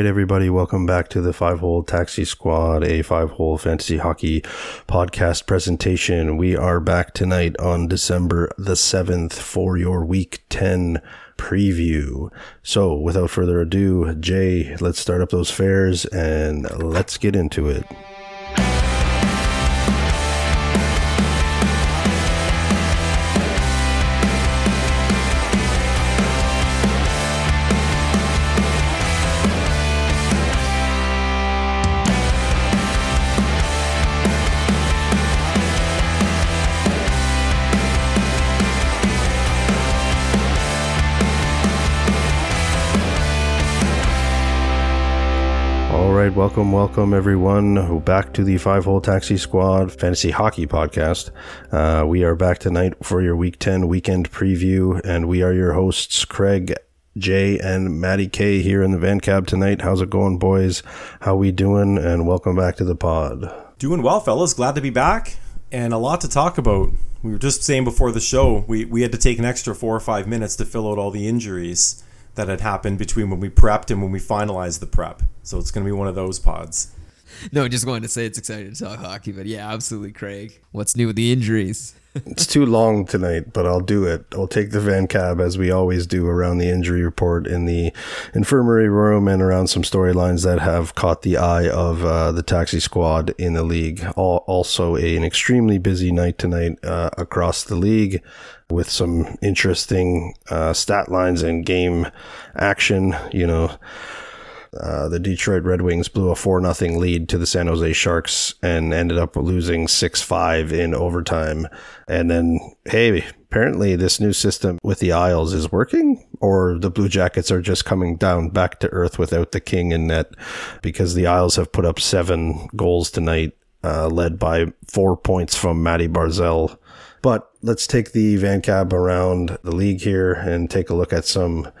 right, everybody, welcome back to the Five-Hole Taxi Squad, a five-hole fantasy hockey podcast presentation. We are back tonight on December the 7th for your Week 10 preview. So without further ado, Jay, let's start up those fares and let's get into it. Welcome everyone back to the Five-Hole Taxi Squad Fantasy Hockey Podcast. We are back tonight for your Week 10 weekend preview, and we are your hosts, Craig, Jay, and Maddie K here in the van cab tonight. How's it going, boys? How we doing? And welcome back to the pod. Doing well, fellas. Glad to be back, and a lot to talk about. We were just saying before the show, we had to take an extra 4 or 5 minutes to fill out all the injuries that had happened between when we prepped and when we finalized the prep. So it's going to be one of those pods. No, just wanted to say it's exciting to talk hockey, but yeah, absolutely, Craig. What's new with the injuries? It's too long tonight, but I'll do it. I'll take the van cab as we always do around the injury report in the infirmary room and around some storylines that have caught the eye of the taxi squad in the league. Also an extremely busy night tonight across the league with some interesting stat lines and game action, you know. The Detroit Red Wings blew a 4-0 lead to the San Jose Sharks and ended up losing 6-5 in overtime. And then, hey, apparently this new system with the Isles is working, or the Blue Jackets are just coming down back to earth without the king in net, because the Isles have put up 7 goals tonight, led by 4 points from Matty Barzal. But let's take the van cab around the league here and take a look at some.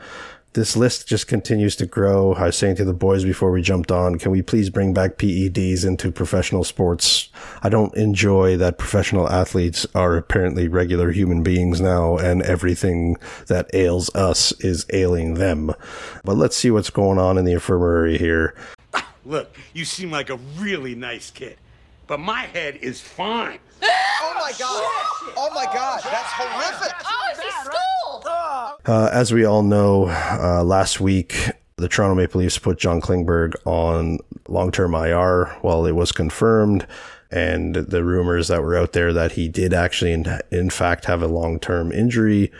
This list just continues to grow. I was saying to the boys before we jumped on, can we please bring back PEDs into professional sports? I don't enjoy that professional athletes are apparently regular human beings now, and everything that ails us is ailing them. But let's see what's going on in the infirmary here. Look, you seem like a really nice kid, but my head is fine. Oh my God. Oh my God. That's horrific. Oh, it's a school. As we all know, last week, the Toronto Maple Leafs put John Klingberg on long-term IR while it was confirmed. And the rumors that were out there that he did actually, in fact, have a long-term injury.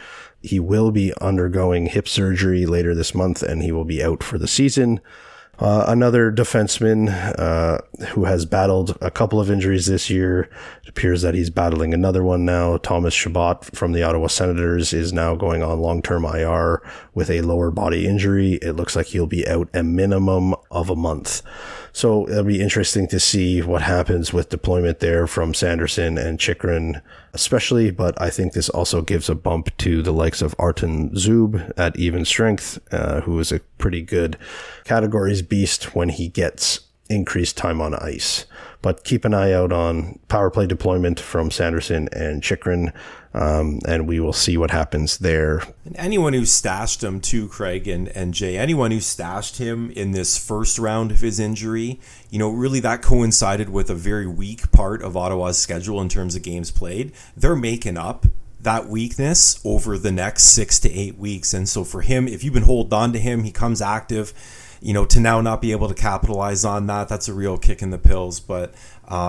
He will be undergoing hip surgery later this month, and he will be out for the season. Another defenseman who has battled a couple of injuries this year. It appears that he's battling another one now. Thomas Chabot from the Ottawa Senators is now going on long-term IR with a lower body injury. It looks like he'll be out a minimum of a month. So it'll be interesting to see what happens with deployment there from Sanderson and Chychrun especially, but I think this also gives a bump to the likes of Artem Zub at even strength, who is a pretty good categories beast when he gets increased time on ice. But keep an eye out on power play deployment from Sanderson and Chychrun, and we will see what happens there. And anyone who stashed him too, Craig and Jay, anyone who stashed him in this first round of his injury, you know, really that coincided with a very weak part of Ottawa's schedule in terms of games played. They're making up that weakness over the next 6 to 8 weeks. And so for him, if you've been holding on to him, he comes active. You know, to now not be able to capitalize on that, that's a real kick in the pills. But their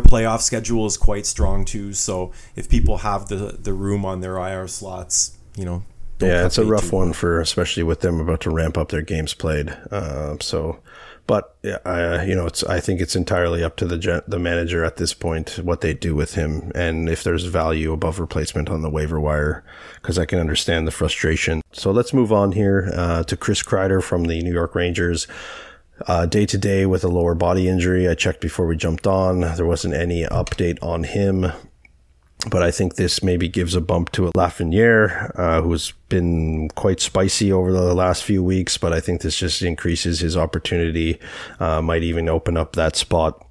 playoff schedule is quite strong too. So if people have the room on their IR slots, you know, yeah, it's a rough one for, especially with them about to ramp up their games played. But you know, I think it's entirely up to the manager at this point what they do with him, and if there's value above replacement on the waiver wire, because I can understand the frustration. So let's move on here to Chris Kreider from the New York Rangers. Day to day with a lower body injury. I checked before we jumped on. There wasn't any update on him. But I think this maybe gives a bump to Lafreniere, who's been quite spicy over the last few weeks. But I think this just increases his opportunity, might even open up that spot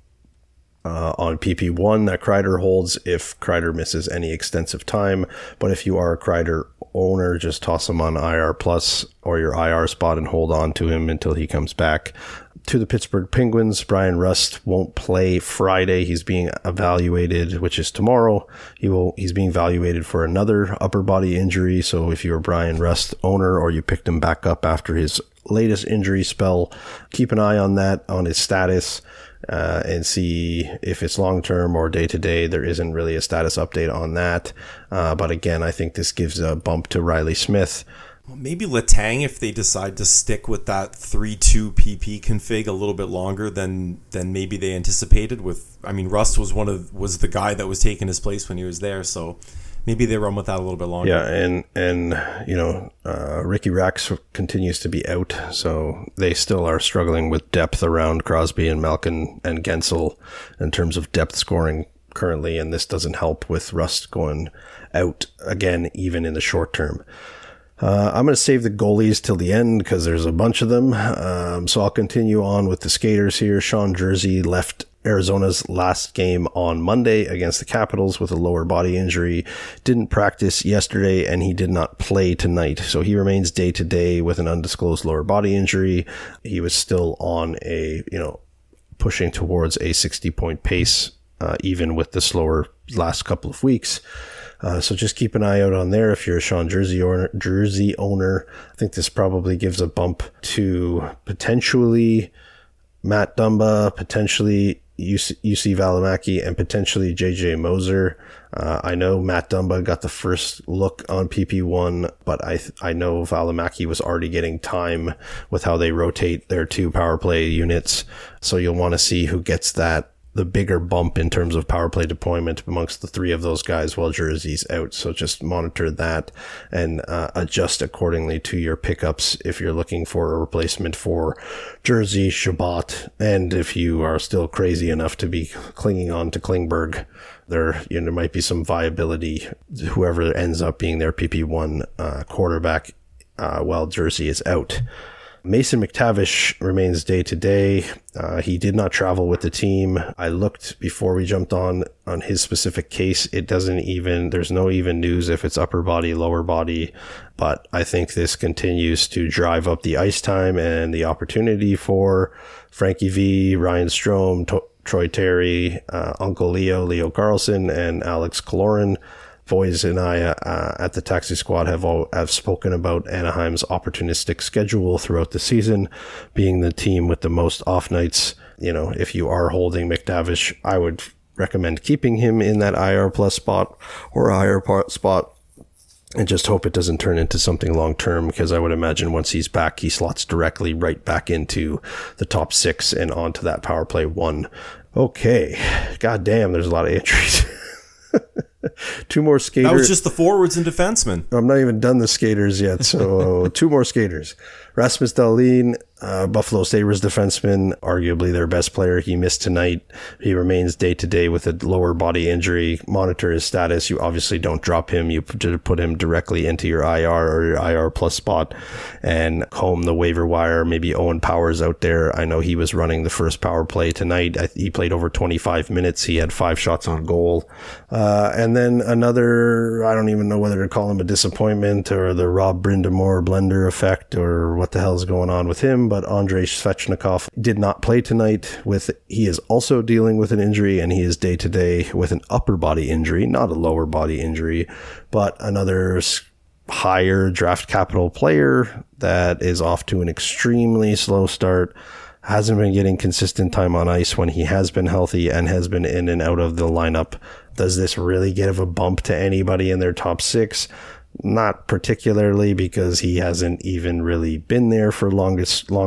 on PP1 that Kreider holds if Kreider misses any extensive time. But if you are a Kreider owner, just toss him on IR plus or your IR spot and hold on to him until he comes back. To the Pittsburgh Penguins, Brian Rust won't play Friday. He's being evaluated, which is tomorrow. He's being evaluated for another upper body injury. So if you're a Brian Rust owner or you picked him back up after his latest injury spell, keep an eye on that, on his status, and see if it's long-term or day-to-day. There isn't really a status update on that. But again, I think this gives a bump to Riley Smith. Maybe Letang, if they decide to stick with that 3-2 PP config a little bit longer than maybe they anticipated. With, I mean, Rust was the guy that was taking his place when he was there, so maybe they run with that a little bit longer. Yeah, and you know, Ricky Racks continues to be out, so they still are struggling with depth around Crosby and Malkin and Gensel in terms of depth scoring currently, and this doesn't help with Rust going out again, even in the short term. I'm going to save the goalies till the end because there's a bunch of them. So I'll continue on with the skaters here. Sean Jersey left Arizona's last game on Monday against the Capitals with a lower body injury. Didn't practice yesterday and he did not play tonight. So he remains day to day with an undisclosed lower body injury. He was still on a, you know, pushing towards a 60-point pace, even with the slower last couple of weeks. So just keep an eye out on there if you're a Sean Jersey owner. I think this probably gives a bump to potentially Matt Dumba, potentially Juuse Välimäki, and potentially J.J. Moser. I know Matt Dumba got the first look on PP1, but I know Välimäki was already getting time with how they rotate their two power play units. So you'll want to see who gets that, the bigger bump in terms of power play deployment amongst the three of those guys while Jersey's out. So just monitor that and adjust accordingly to your pickups if you're looking for a replacement for Jersey, Shabbat, and if you are still crazy enough to be clinging on to Klingberg, there might be some viability, whoever ends up being their PP1 quarterback while Jersey is out. Mason McTavish remains day-to-day. He did not travel with the team. I looked before we jumped on his specific case. It doesn't even, there's no even news if it's upper body, lower body, but I think this continues to drive up the ice time and the opportunity for Frankie V, Ryan Strome, Troy Terry, Uncle Leo Carlsson, and Alex Killorn. Boys and I at the Taxi Squad have spoken about Anaheim's opportunistic schedule throughout the season, being the team with the most off nights. You know, if you are holding McTavish, I would recommend keeping him in that IR plus spot or IR spot and just hope it doesn't turn into something long-term, because I would imagine once he's back, he slots directly right back into the top six and onto that power play one. Okay. God damn, there's a lot of injuries. Two more skaters. That was just the forwards and defensemen. I'm not even done the skaters yet. So two more skaters. Rasmus Dahlin, Buffalo Sabres defenseman, arguably their best player. He missed tonight. He remains day-to-day with a lower body injury. Monitor his status. You obviously don't drop him. You put him directly into your IR or your IR plus spot and comb the waiver wire. Maybe Owen Power's out there. I know he was running the first power play tonight. He played over 25 minutes. He had 5 shots on goal. And then another, I don't even know whether to call him a disappointment or the Rob Brindamore blender effect or what the hell is going on with him, but Andrei Svechnikov did not play tonight. He is also dealing with an injury, and he is day-to-day with an upper body injury, not a lower body injury, but another higher draft capital player that is off to an extremely slow start. Hasn't been getting consistent time on ice when he has been healthy and has been in and out of the lineup. Does this really give a bump to anybody in their top six? Not particularly, because he hasn't even really been there for long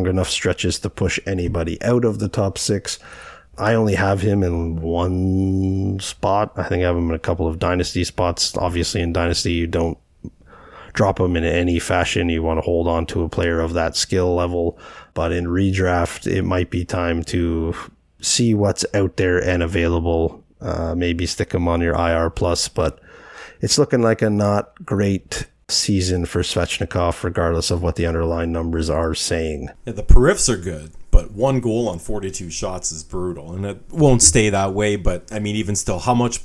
enough stretches to push anybody out of the top six. I only have him in one spot. I think I have him in a couple of dynasty spots. Obviously, in dynasty, you don't drop him in any fashion. You want to hold on to a player of that skill level. But in redraft, it might be time to see what's out there and available. Maybe stick him on your IR+, but it's looking like a not great season for Svechnikov, regardless of what the underlying numbers are saying. Yeah, the perfs are good, but one goal on 42 shots is brutal, and it won't stay that way. But I mean, even still, how much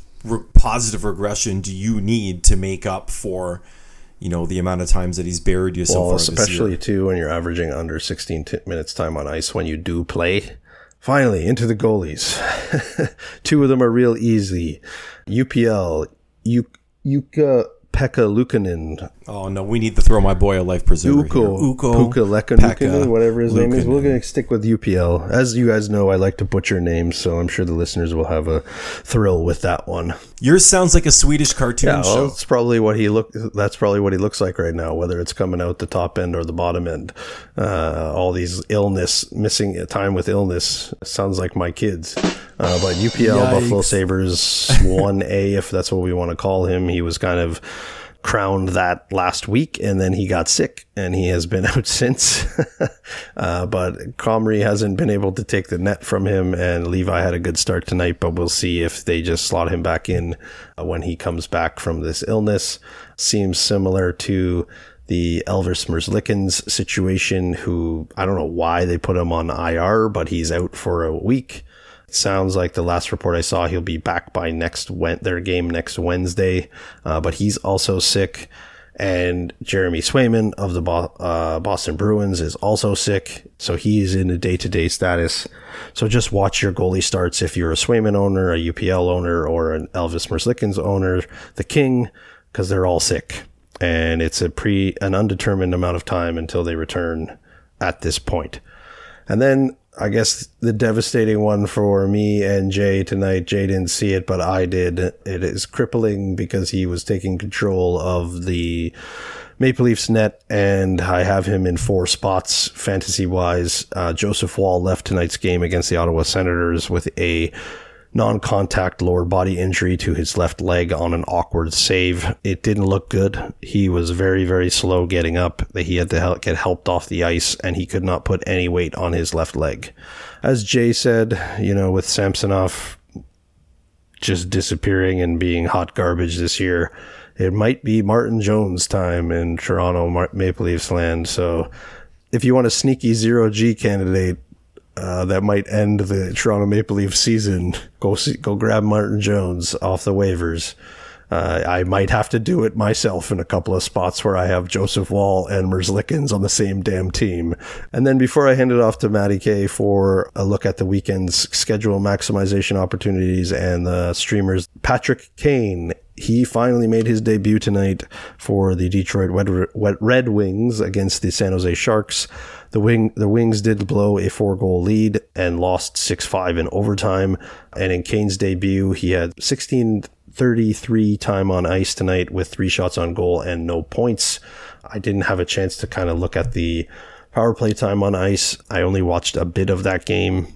positive regression do you need to make up for, you know, the amount of times that he's buried you so far this year? Especially too when you're averaging under 16 minutes time on ice when you do play. Finally, into the goalies. Two of them are real easy. UPL, Ukko-Pekka Luukkonen. Oh, no, we need to throw my boy a life preserver. Ukko-Pekka Luukkonen, whatever his name is. We're going to stick with UPL. As you guys know, I like to butcher names, so I'm sure the listeners will have a thrill with that one. Yours sounds like a Swedish cartoon show. That's probably what he looks like right now, whether it's coming out the top end or the bottom end. All these missing time with illness. Sounds like my kids. But UPL, yikes. Buffalo Sabres 1A, if that's what we want to call him. He was kind of crowned that last week, and then he got sick, and he has been out since. But Comrie hasn't been able to take the net from him, and Levi had a good start tonight, but we'll see if they just slot him back in when he comes back from this illness. Seems similar to the Elvis Merzlikins situation, who I don't know why they put him on IR, but he's out for a week. Sounds like the last report I saw, he'll be back by their game next Wednesday, but he's also sick. And Jeremy Swayman of the Boston Bruins is also sick, so he's in a day-to-day status. So just watch your goalie starts if you're a Swayman owner, a UPL owner, or an Elvis Merzlikins owner, the King, because they're all sick, and it's an undetermined amount of time until they return at this point. And then I guess the devastating one for me and Jay tonight, Jay didn't see it, but I did. It is crippling because he was taking control of the Maple Leafs net, and I have him in four spots fantasy-wise. Joseph Woll left tonight's game against the Ottawa Senators with a non-contact lower body injury to his left leg on an awkward save. It didn't look good. He was very, very slow getting up. He had to get helped off the ice, and he could not put any weight on his left leg. As Jay said, you know, with Samsonov just disappearing and being hot garbage this year, it might be Martin Jones time in Toronto Maple Leafs land. So if you want a sneaky zero-G candidate, that might end the Toronto Maple Leafs season, go grab Martin Jones off the waivers. I might have to do it myself in a couple of spots where I have Joseph Woll and Merzlikins on the same damn team. And then before I hand it off to Matty K for a look at the weekend's schedule maximization opportunities and the streamers, Patrick Kane, he finally made his debut tonight for the Detroit Red Wings against the San Jose Sharks. The Wings did blow a 4-goal lead and lost 6-5 in overtime. And in Kane's debut, he had 16:33 time on ice tonight with 3 shots on goal and no points. I didn't have a chance to kind of look at the power play time on ice. I only watched a bit of that game.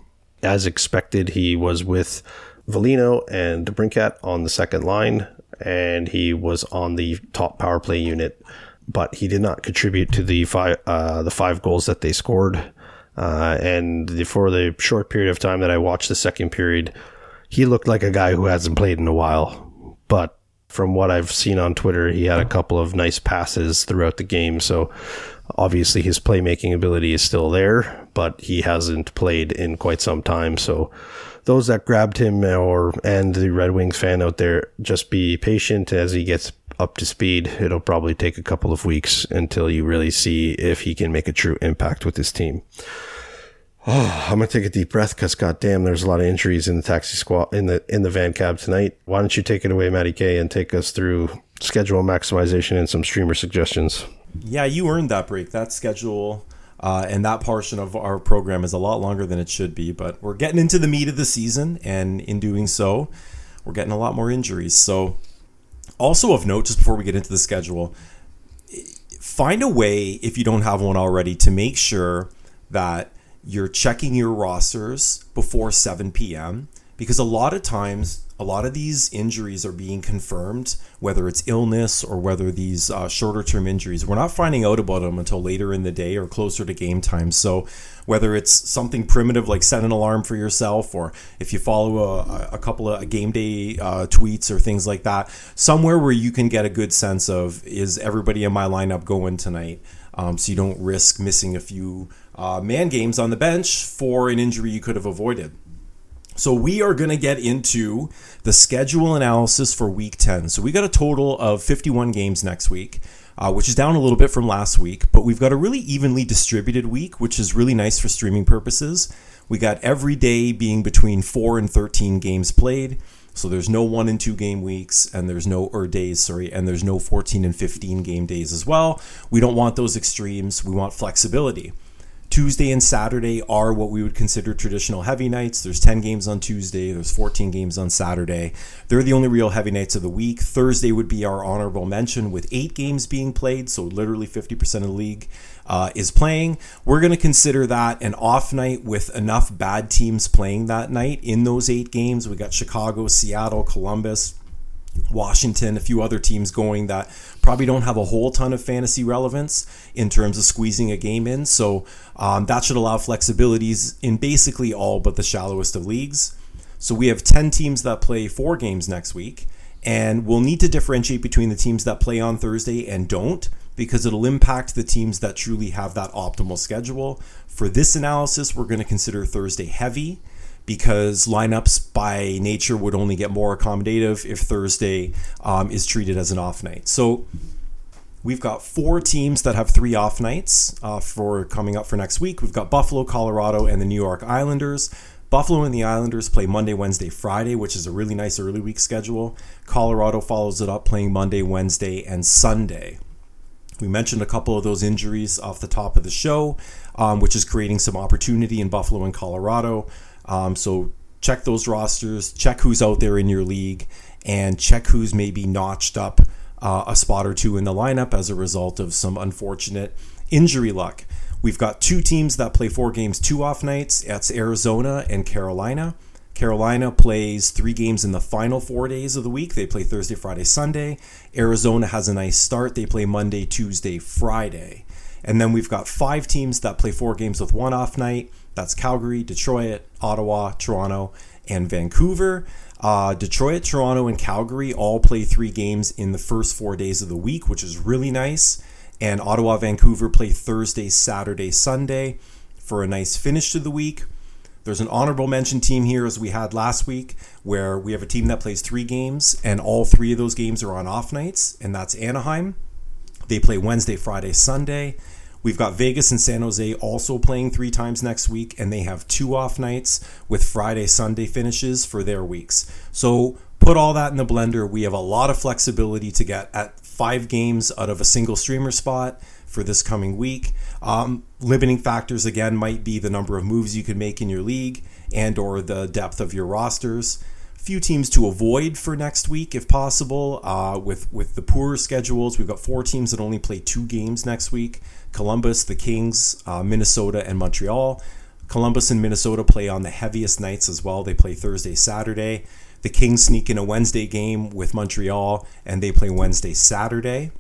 As expected, he was with Veleno and DeBrincat on the second line, and he was on the top power play unit, but he did not contribute to the 5 goals that they scored. And for the short period of time that I watched the second period, he looked like a guy who hasn't played in a while. But from what I've seen on Twitter, he had a couple of nice passes throughout the game. So obviously his playmaking ability is still there, but he hasn't played in quite some time. So those that grabbed him and the Red Wings fan out there, just be patient as he gets up to speed. It'll probably take a couple of weeks until you really see if he can make a true impact with this team. Oh, I'm gonna take a deep breath because goddamn, there's a lot of injuries in the taxi squad in the van cab tonight. Why don't you take it away, Matty K, and take us through schedule maximization and some streamer suggestions? Yeah, you earned that break. That schedule and that portion of our program is a lot longer than it should be, but we're getting into the meat of the season, and in doing so, we're getting a lot more injuries. So, also of note, just before we get into the schedule, find a way, if you don't have one already, to make sure that you're checking your rosters before 7 p.m. because a lot of times, a lot of these injuries are being confirmed, whether it's illness or whether these shorter-term injuries. We're not finding out about them until later in the day or closer to game time. So whether it's something primitive like set an alarm for yourself, or if you follow a couple of game day tweets or things like that, somewhere where you can get a good sense of, is everybody in my lineup going tonight? so you don't risk missing a few man games on the bench for an injury you could have avoided. So we are going to get into the schedule analysis for Week 10. So we got a total of 51 games next week, which is down a little bit from last week, but we've got a really evenly distributed week, which is really nice for streaming purposes. We got every day being between 4 and 13 games played. So there's no 1 and 2 game weeks, and there's no and there's no 14 and 15 game days as well. We don't want those extremes. We want flexibility. Tuesday and Saturday are what we would consider traditional heavy nights. There's 10 games on Tuesday. There's 14 games on Saturday. They're the only real heavy nights of the week. Thursday would be our honorable mention with 8 games being played, so literally 50% of the league is playing. We're going to consider that an off night with enough bad teams playing that night. In those 8 games, we got Chicago, Seattle, Columbus, Washington, a few other teams going that probably don't have a whole ton of fantasy relevance in terms of squeezing a game in. So that should allow flexibilities in basically all but the shallowest of leagues. So we have 10 teams that play 4 games next week, and we'll need to differentiate between the teams that play on Thursday and don't, because it'll impact the teams that truly have that optimal schedule. For this analysis, we're going to consider Thursday heavy, because lineups by nature would only get more accommodative if Thursday is treated as an off night. So we've got 4 teams that have 3 off nights for coming up for next week. We've got Buffalo, Colorado, and the New York Islanders. Buffalo and the Islanders play Monday, Wednesday, Friday, which is a really nice early week schedule. Colorado follows it up playing Monday, Wednesday, and Sunday. We mentioned a couple of those injuries off the top of the show, which is creating some opportunity in Buffalo and Colorado. So check those rosters, check who's out there in your league, and check who's maybe notched up a spot or two in the lineup as a result of some unfortunate injury luck. We've got 2 teams that play 4 games, 2 off nights. That's Arizona and Carolina. Carolina plays 3 games in the final 4 days of the week. They play Thursday, Friday, Sunday. Arizona has a nice start. They play Monday, Tuesday, Friday. And then we've got 5 teams that play 4 games with 1 off night. That's Calgary, Detroit, Ottawa, Toronto, and Vancouver. Detroit, Toronto, and Calgary all play 3 games in the first 4 days of the week, which is really nice. And Ottawa, Vancouver play Thursday, Saturday, Sunday for a nice finish to the week. There's an honorable mention team here, as we had last week, where we have a team that plays 3 games, and all 3 of those games are on off nights, and that's Anaheim. They play Wednesday, Friday, Sunday. We've got Vegas and San Jose also playing 3 times next week, and they have 2 off nights with Friday, Sunday finishes for their weeks. So put all that in the blender. We have a lot of flexibility to get at 5 games out of a single streamer spot for this coming week. Limiting factors, again, might be the number of moves you can make in your league and or the depth of your rosters. Few teams to avoid for next week if possible. With the poorer schedules, we've got 4 teams that only play 2 games next week. Columbus, the Kings, Minnesota, and Montreal. Columbus and Minnesota play on the heaviest nights as well. They play Thursday, Saturday. The Kings sneak in a Wednesday game with Montreal, and they play Wednesday, Saturday.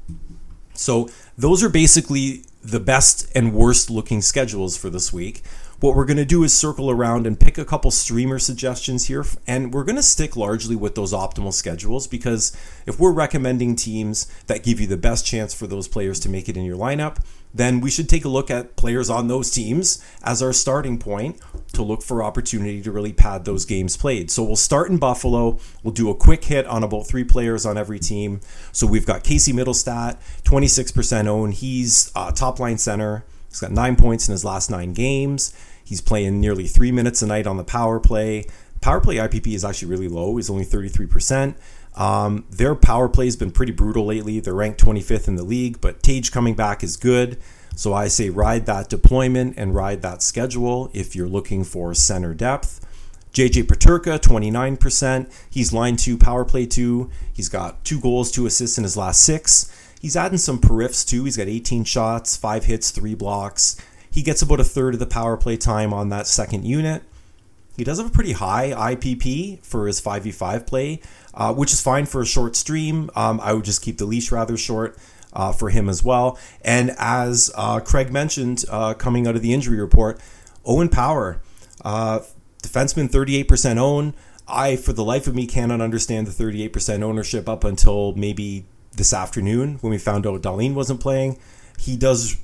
So those are basically the best and worst looking schedules for this week. What we're going to do is circle around and pick a couple streamer suggestions here, and we're going to stick largely with those optimal schedules, because if we're recommending teams that give you the best chance for those players to make it in your lineup, then we should take a look at players on those teams as our starting point to look for opportunity to really pad those games played. So we'll start in Buffalo. We'll do a quick hit on about 3 players on every team. So we've got Casey Middlestat, 26% owned. He's top line center. He's got 9 points in his last 9 games. He's playing nearly 3 minutes a night on the power play. Power play IPP is actually really low. It's only 33%. Their power play has been pretty brutal lately. They're ranked 25th in the league, but Tage coming back is good. So I say ride that deployment and ride that schedule if you're looking for center depth. J.J. Paterka, 29%. He's line 2, power play 2. He's got 2 goals, 2 assists in his last 6. He's adding some periffs too. He's got 18 shots, 5 hits, 3 blocks. He gets about a third of the power play time on that second unit. He does have a pretty high IPP for his 5v5 play, which is fine for a short stream. I would just keep the leash rather short for him as well. And as Craig mentioned, coming out of the injury report, Owen Power, defenseman 38% own. I, for the life of me, cannot understand the 38% ownership up until maybe this afternoon when we found out Dahlin wasn't playing. He does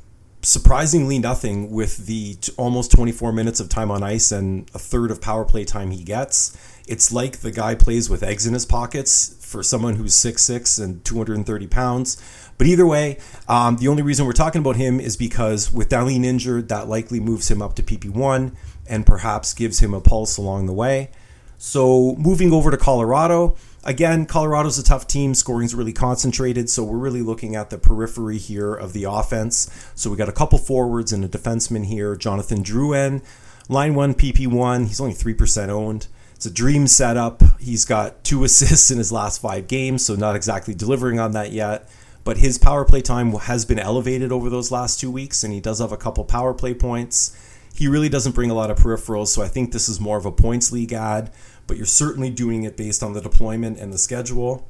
surprisingly nothing with the almost 24 minutes of time on ice and a third of power play time he gets. It's like the guy plays with eggs in his pockets for someone who's 6'6" and 230 pounds. But either way, the only reason we're talking about him is because with Dahlin injured, that likely moves him up to PP1 and perhaps gives him a pulse along the way. So moving over to Colorado, again, Colorado's a tough team. Scoring's really concentrated, so we're really looking at the periphery here of the offense. So we got a couple forwards and a defenseman here. Jonathan Drouin, line one, PP1. He's only 3% owned. It's a dream setup. He's got 2 assists in his last 5 games, so not exactly delivering on that yet. But his power play time has been elevated over those last 2 weeks, and he does have a couple power play points. He really doesn't bring a lot of peripherals, so I think this is more of a points league ad, but you're certainly doing it based on the deployment and the schedule.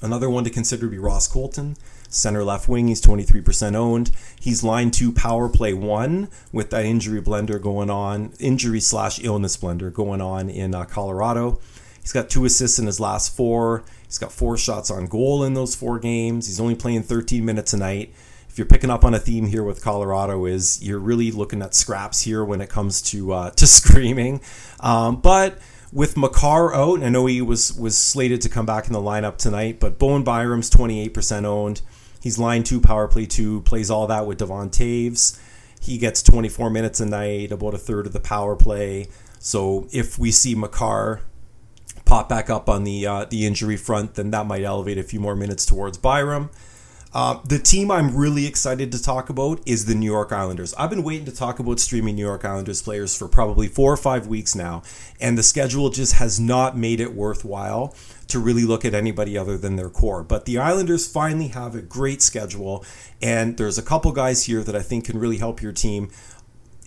Another one to consider would be Ross Colton, center left wing. He's 23% owned. He's line 2 power play 1 with that injury/illness blender going on in Colorado. He's got 2 assists in his last 4. He's got 4 shots on goal in those 4 games. He's only playing 13 minutes a night. If you're picking up on a theme here with Colorado, is you're really looking at scraps here when it comes to screaming. But with Makar out, I know he was slated to come back in the lineup tonight, but Bowen Byram's 28% owned. He's line 2, power play 2, plays all that with Devon Toews. He gets 24 minutes a night, about a third of the power play. So if we see Makar pop back up on the injury front, then that might elevate a few more minutes towards Byram. The team I'm really excited to talk about is the New York Islanders. I've been waiting to talk about streaming New York Islanders players for probably 4 or 5 weeks now, and the schedule just has not made it worthwhile to really look at anybody other than their core. But the Islanders finally have a great schedule, and there's a couple guys here that I think can really help your team.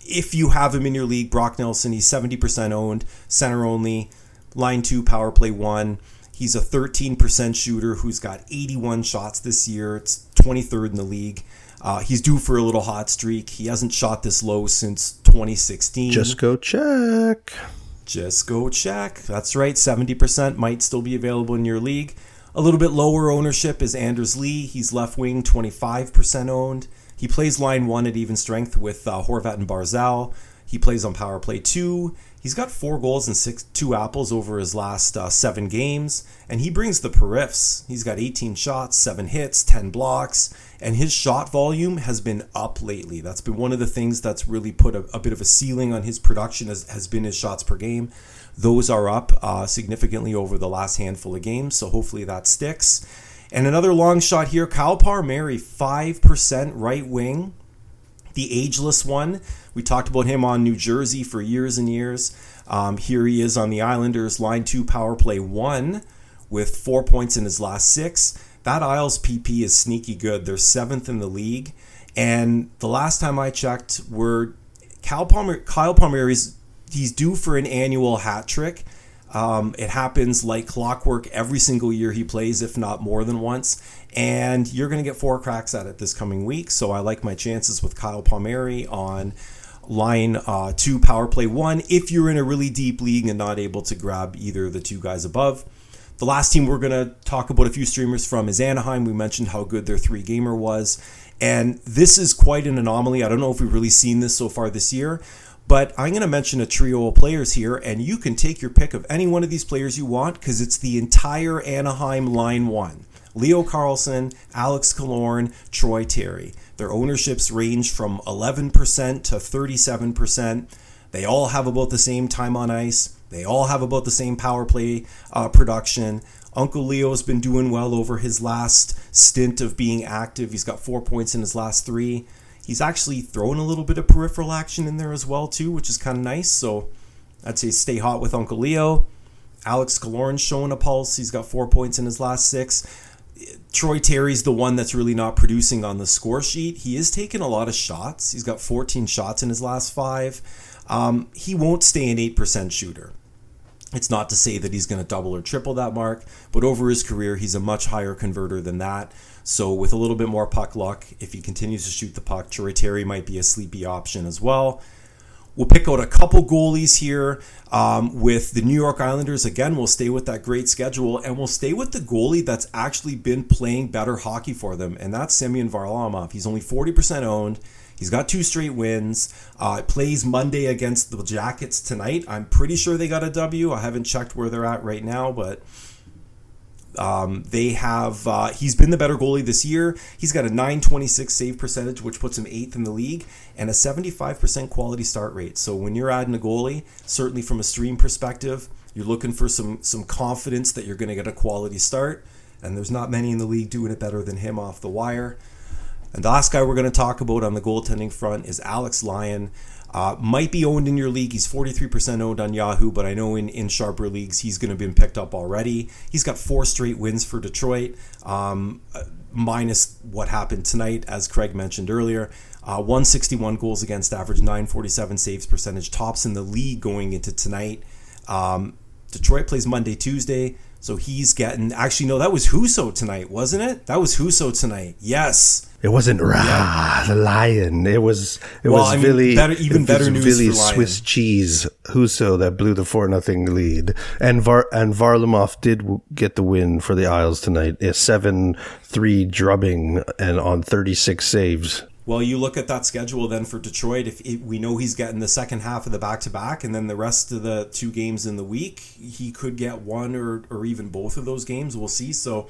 If you have him in your league, Brock Nelson, he's 70% owned, center only, line 2, power play 1. He's a 13% shooter who's got 81 shots this year. It's 23rd in the league. He's due for a little hot streak. He hasn't shot this low since 2016. Just go check. That's right. 70% might still be available in your league. A little bit lower ownership is Anders Lee. He's left wing, 25% owned. He plays line 1 at even strength with Horvat and Barzal. He plays on power play 2. He's got 4 goals and 2 apples over his last 7 games, and he brings the periffs. He's got 18 shots, 7 hits, 10 blocks, and his shot volume has been up lately. That's been one of the things that's really put a bit of a ceiling on his production has been his shots per game. Those are up significantly over the last handful of games, so hopefully that sticks. And another long shot here, Kyle Palmieri, 5% right wing. The ageless one, we talked about him on New Jersey for years and years. Here he is on the Islanders, line 2, power play 1 with 4 points in his last 6. That Isles PP is sneaky good. They're 7th in the league. And the last time I checked, Kyle Palmieri's, he's due for an annual hat trick. It happens like clockwork every single year he plays, if not more than once. And you're going to get 4 cracks at it this coming week. So I like my chances with Kyle Palmieri on line 2, power play 1, if you're in a really deep league and not able to grab either of the 2 guys above. The last team we're going to talk about a few streamers from is Anaheim. We mentioned how good their 3-gamer was. And this is quite an anomaly. I don't know if we've really seen this so far this year. But I'm going to mention a trio of players here, and you can take your pick of any one of these players you want because it's the entire Anaheim line 1. Leo Carlsson, Alex Killorn, Troy Terry. Their ownerships range from 11% to 37%. They all have about the same time on ice. They all have about the same power play production. Uncle Leo's been doing well over his last stint of being active. He's got 4 points in his last 3. He's actually thrown a little bit of peripheral action in there as well, too, which is kind of nice. So I'd say stay hot with Uncle Leo. Alex Killorn's showing a pulse. He's got 4 points in his last 6. Troy Terry's the one that's really not producing on the score sheet. He is taking a lot of shots. He's got 14 shots in his last 5. He won't stay an 8% shooter. It's not to say that he's going to double or triple that mark, but over his career, he's a much higher converter than that. So with a little bit more puck luck, if he continues to shoot the puck, Troy Terry might be a sleepy option as well. We'll pick out a couple goalies here with the New York Islanders. Again, we'll stay with that great schedule, and we'll stay with the goalie that's actually been playing better hockey for them, and that's Semyon Varlamov. He's only 40% owned. He's got 2 straight wins. Plays Monday against the Jackets tonight. I'm pretty sure they got a W. I haven't checked where they're at right now, but they have. He's been the better goalie this year. He's got a .926 save percentage, which puts him 8th in the league, and a 75% quality start rate. So when you're adding a goalie, certainly from a stream perspective, you're looking for some confidence that you're going to get a quality start. And there's not many in the league doing it better than him off the wire. And the last guy we're going to talk about on the goaltending front is Alex Lyon. Might be owned in your league. He's 43% owned on Yahoo, but I know in sharper leagues he's going to have been picked up already. He's got 4 straight wins for Detroit, minus what happened tonight, as Craig mentioned earlier. 161 goals against average, .947 saves percentage, tops in the league going into tonight. Detroit plays Monday, Tuesday. So he's getting... Actually, no, that was Husso tonight, wasn't it? That was Husso tonight. Yes. It wasn't the Lion. It was Billy. Even better news Billy for Lion. Swiss Cheese Husso that blew the 4-0 lead. And Varlamov did get the win for the Isles tonight. A 7-3 drubbing and on 36 saves. Well, you look at that schedule then for Detroit. We know he's getting the second half of the back-to-back, and then the rest of the 2 games in the week, he could get one or even both of those games. We'll see. So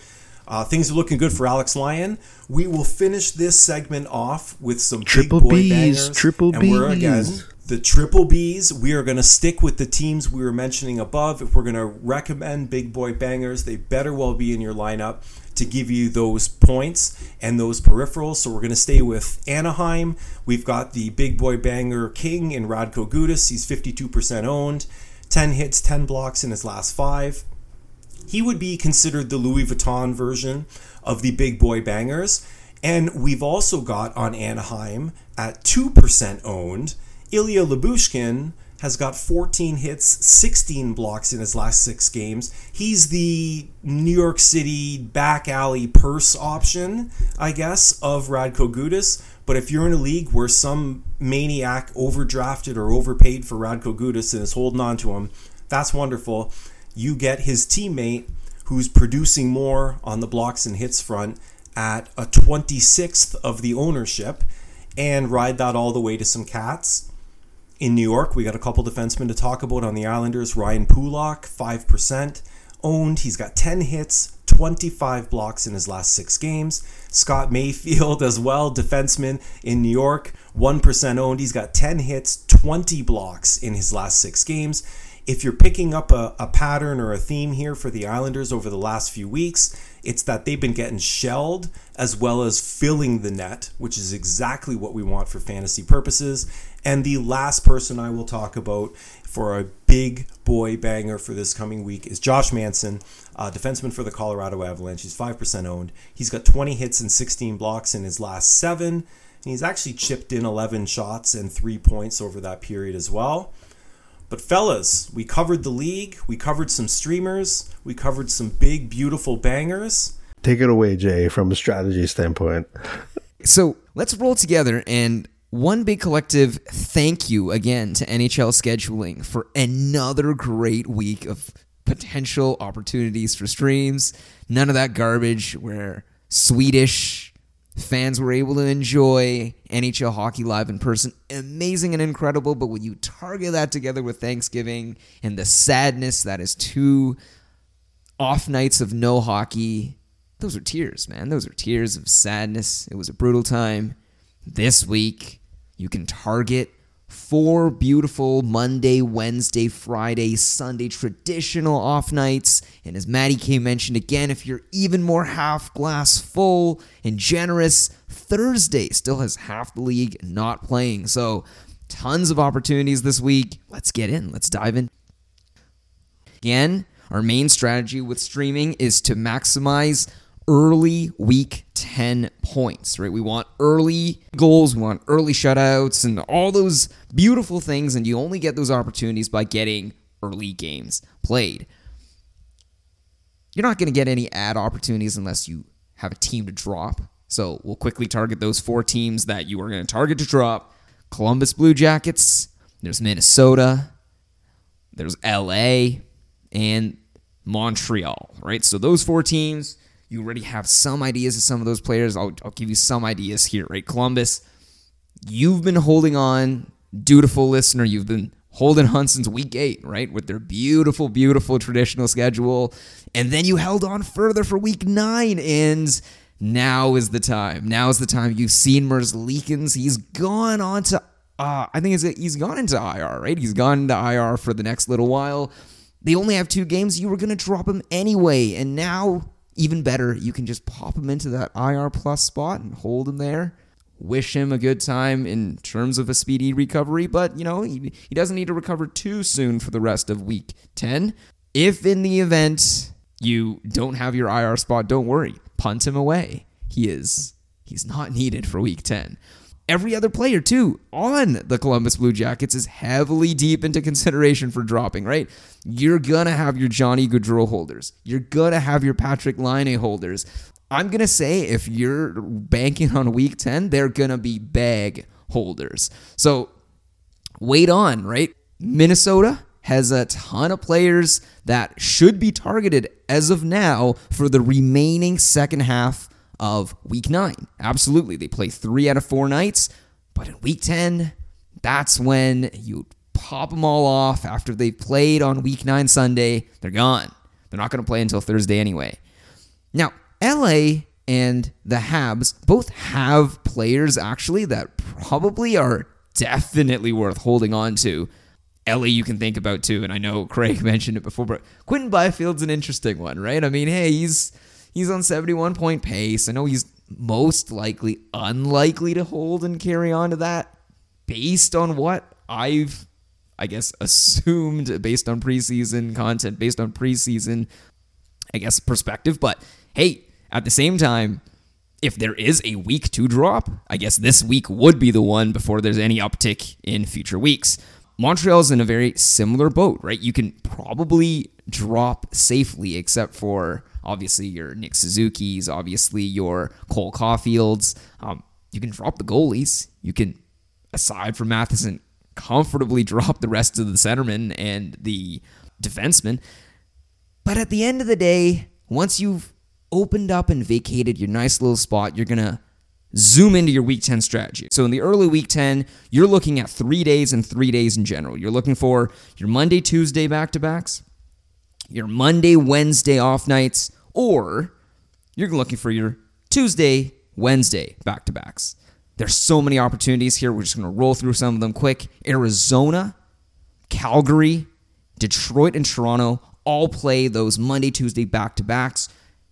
things are looking good for Alex Lyon. We will finish this segment off with some triple big boy Bs, bangers. Triple Bs. And we're again the triple Bs. We are going to stick with the teams we were mentioning above. If we're going to recommend big boy bangers, they better well be in your lineup to give you those points and those peripherals. So we're going to stay with Anaheim. We've got the big boy banger king in Radko Gudas. He's 52% owned, 10 hits, 10 blocks in his last 5. He would be considered the Louis Vuitton version of the big boy bangers. And we've also got on Anaheim at 2% owned, Ilya Lyubushkin has got 14 hits, 16 blocks in his last 6 games. He's the New York City back alley purse option, I guess, of Radko Gudas. But if you're in a league where some maniac overdrafted or overpaid for Radko Gudas and is holding on to him, that's wonderful. You get his teammate who's producing more on the blocks and hits front at a 26th of the ownership and ride that all the way to some cats. In New York, we got a couple defensemen to talk about on the Islanders. Ryan Pulock, 5% owned. He's got 10 hits, 25 blocks in his last 6 games. Scott Mayfield as well, defenseman in New York, 1% owned. He's got 10 hits, 20 blocks in his last 6 games. If you're picking up a pattern or a theme here for the Islanders over the last few weeks, it's that they've been getting shelled as well as filling the net, which is exactly what we want for fantasy purposes. And the last person I will talk about for a big boy banger for this coming week is Josh Manson, defenseman for the Colorado Avalanche. He's 5% owned. He's got 20 hits and 16 blocks in his last 7. And he's actually chipped in 11 shots and 3 points over that period as well. But fellas, we covered the league, we covered some streamers, we covered some big, beautiful bangers. Take it away, Jay, from a strategy standpoint. So let's roll together and one big collective thank you again to NHL Scheduling for another great week of potential opportunities for streams. None of that garbage where Swedish fans were able to enjoy NHL hockey live in person. Amazing and incredible, but when you target that together with Thanksgiving and the sadness that is 2 off nights of no hockey, those are tears, man. Those are tears of sadness. It was a brutal time. This week, you can target 4 beautiful Monday, Wednesday, Friday, Sunday traditional off nights. And as Maddie K mentioned again, if you're even more half glass full and generous, Thursday still has half the league not playing. So tons of opportunities this week. Let's get in. Let's dive in. Again, our main strategy with streaming is to maximize early week 10 points, right? We want early goals, we want early shutouts, and all those beautiful things, and you only get those opportunities by getting early games played. You're not going to get any ad opportunities unless you have a team to drop, so we'll quickly target those 4 teams that you are going to target to drop. Columbus Blue Jackets, there's Minnesota, there's LA, and Montreal, right? So those 4 teams... You already have some ideas of some of those players. I'll give you some ideas here, right? Columbus, You've been holding on, dutiful listener. You've been holding on since week 8, right? With their beautiful, beautiful traditional schedule. And then you held on further for week 9, and now is the time. Now is the time. You've seen Merzlikins. He's gone on to, I think he's gone into IR, right? He's gone into IR for the next little while. They only have 2 games. You were going to drop him anyway. And now, even better, you can just pop him into that IR plus spot and hold him there. Wish him a good time in terms of a speedy recovery, but, you know, he doesn't need to recover too soon for the rest of week 10. If in the event you don't have your IR spot, don't worry. Punt him away. He's not needed for week 10. Every other player, too, on the Columbus Blue Jackets is heavily deep into consideration for dropping, right? You're going to have your Johnny Gaudreau holders. You're going to have your Patrick Laine holders. I'm going to say if you're banking on week 10, they're going to be bag holders. So wait on, right? Minnesota has a ton of players that should be targeted as of now for the remaining second half of week 9. Absolutely. They play 3 out of 4 nights, but in week 10, that's when you pop them all off. After they played on week 9 Sunday, they're gone. They're not going to play until Thursday anyway. Now, LA and the Habs both have players, actually, that probably are definitely worth holding on to. LA you can think about, too, and I know Craig mentioned it before, but Quentin Byfield's an interesting one, right? I mean, hey, he's on 71-point pace. I know he's most likely unlikely to hold and carry on to that based on what I've, I guess, assumed based on preseason content, based on preseason, I guess, perspective, but hey, at the same time, if there is a week 2 drop, I guess this week would be the one before there's any uptick in future weeks. Montreal's in a very similar boat, right? You can probably drop safely, except for, obviously, your Nick Suzuki's, obviously, your Cole Caulfield's. You can drop the goalies. You can, aside from Matheson, comfortably drop the rest of the centermen and the defensemen. But at the end of the day, once you've opened up and vacated your nice little spot, you're going to zoom into your week 10 strategy. So in the early week 10, you're looking at 3 days and 3 days in general. You're looking for your Monday, Tuesday back-to-backs, your Monday, Wednesday off nights, or you're looking for your Tuesday, Wednesday back-to-backs. There's so many opportunities here. We're just going to roll through some of them quick. Arizona, Calgary, Detroit, and Toronto all play those Monday, Tuesday back-to-backs.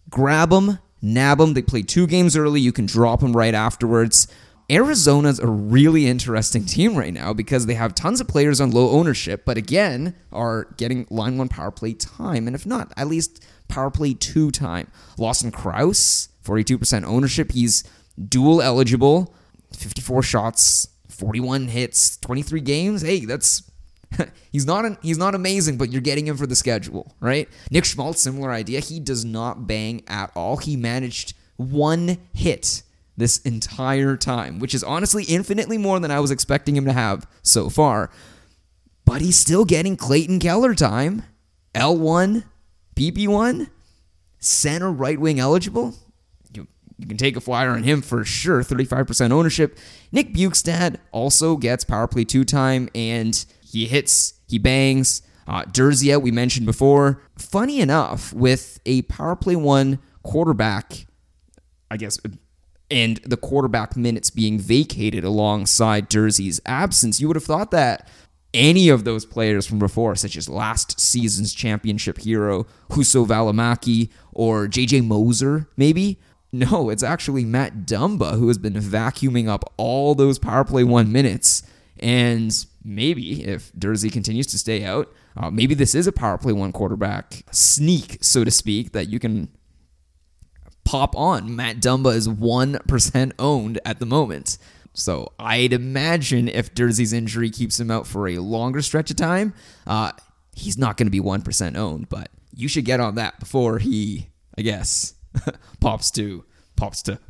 Grab them, nab them. They play 2 games early. You can drop them right afterwards. Arizona's a really interesting team right now because they have tons of players on low ownership, but again, are getting line 1 power play time, and if not, at least power play 2 time. Lawson Crouse, 42% ownership. He's dual eligible, 54 shots, 41 hits, 23 games. Hey, that's... He's not amazing, but you're getting him for the schedule, right? Nick Schmaltz, similar idea. He does not bang at all. He managed 1 hit this entire time, which is honestly infinitely more than I was expecting him to have so far. But he's still getting Clayton Keller time. L1, PP1, center right wing eligible. You can take a flyer on him for sure. 35% ownership. Nick Bjugstad also gets power play 2 time, and he hits, he bangs. Derziet, we mentioned before. Funny enough, with a power play 1 quarterback, I guess, and the quarterback minutes being vacated alongside Derzier's absence, you would have thought that any of those players from before, such as last season's championship hero, Juuse Välimäki, or J.J. Moser, maybe. No, it's actually Matt Dumba, who has been vacuuming up all those power play 1 minutes. And maybe, if Dersey continues to stay out, maybe this is a power play 1 quarterback sneak, so to speak, that you can pop on. Matt Dumba is 1% owned at the moment. So I'd imagine if Dersey's injury keeps him out for a longer stretch of time, he's not going to be 1% owned. But you should get on that before he, I guess, pops to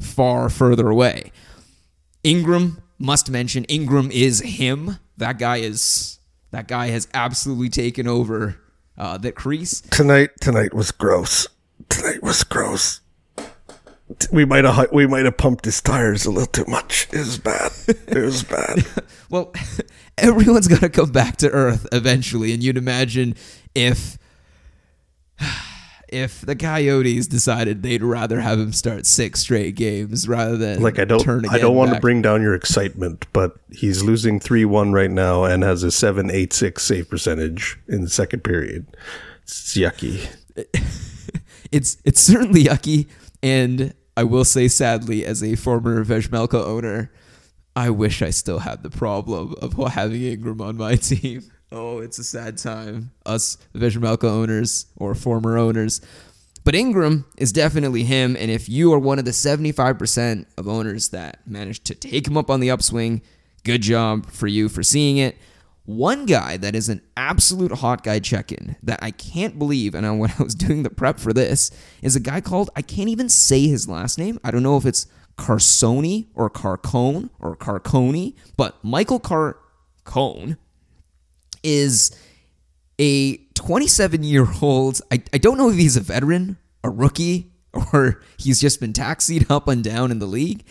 far further away. Ingram, must mention, Ingram is him. That guy has absolutely taken over that crease. Tonight was gross. We might have pumped his tires a little too much. It was bad. It was bad. Well, everyone's got to come back to earth eventually, and you'd imagine if the Coyotes decided they'd rather have him start 6 straight games rather than I don't want to bring down your excitement, but he's losing 3-1 right now and has a 7.86 save percentage in the second period. It's yucky. It's certainly yucky, and I will say sadly, as a former Vejmelka owner, I wish I still had the problem of having Ingram on my team. Oh, it's a sad time, us Vejmelka owners or former owners. But Ingram is definitely him, and if you are one of the 75% of owners that managed to take him up on the upswing, good job for you for seeing it. One guy that is an absolute hot guy check-in that I can't believe, and when I was doing the prep for this, is a guy called, I can't even say his last name. I don't know if it's Carcone or Carcone or Carcone, but Michael Carcone is a 27-year-old. I don't know if he's a veteran, a rookie, or he's just been taxied up and down in the league,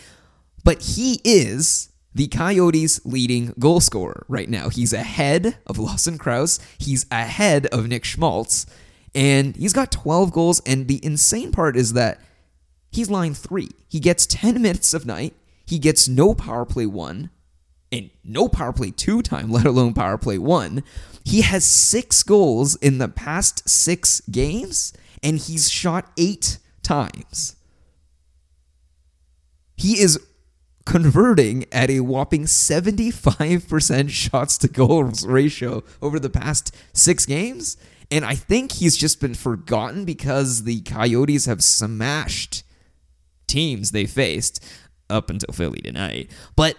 but he is the Coyotes' leading goal scorer right now. He's ahead of Lawson Crouse. He's ahead of Nick Schmaltz, and he's got 12 goals, and the insane part is that he's line 3. He gets 10 minutes of night. He gets no power play 1. And no power play 2 time, let alone power play 1. He has 6 goals in the past 6 games, and he's shot 8 times. He is converting at a whopping 75% shots to goals ratio over the past 6 games, and I think he's just been forgotten because the Coyotes have smashed teams they faced up until Philly tonight. But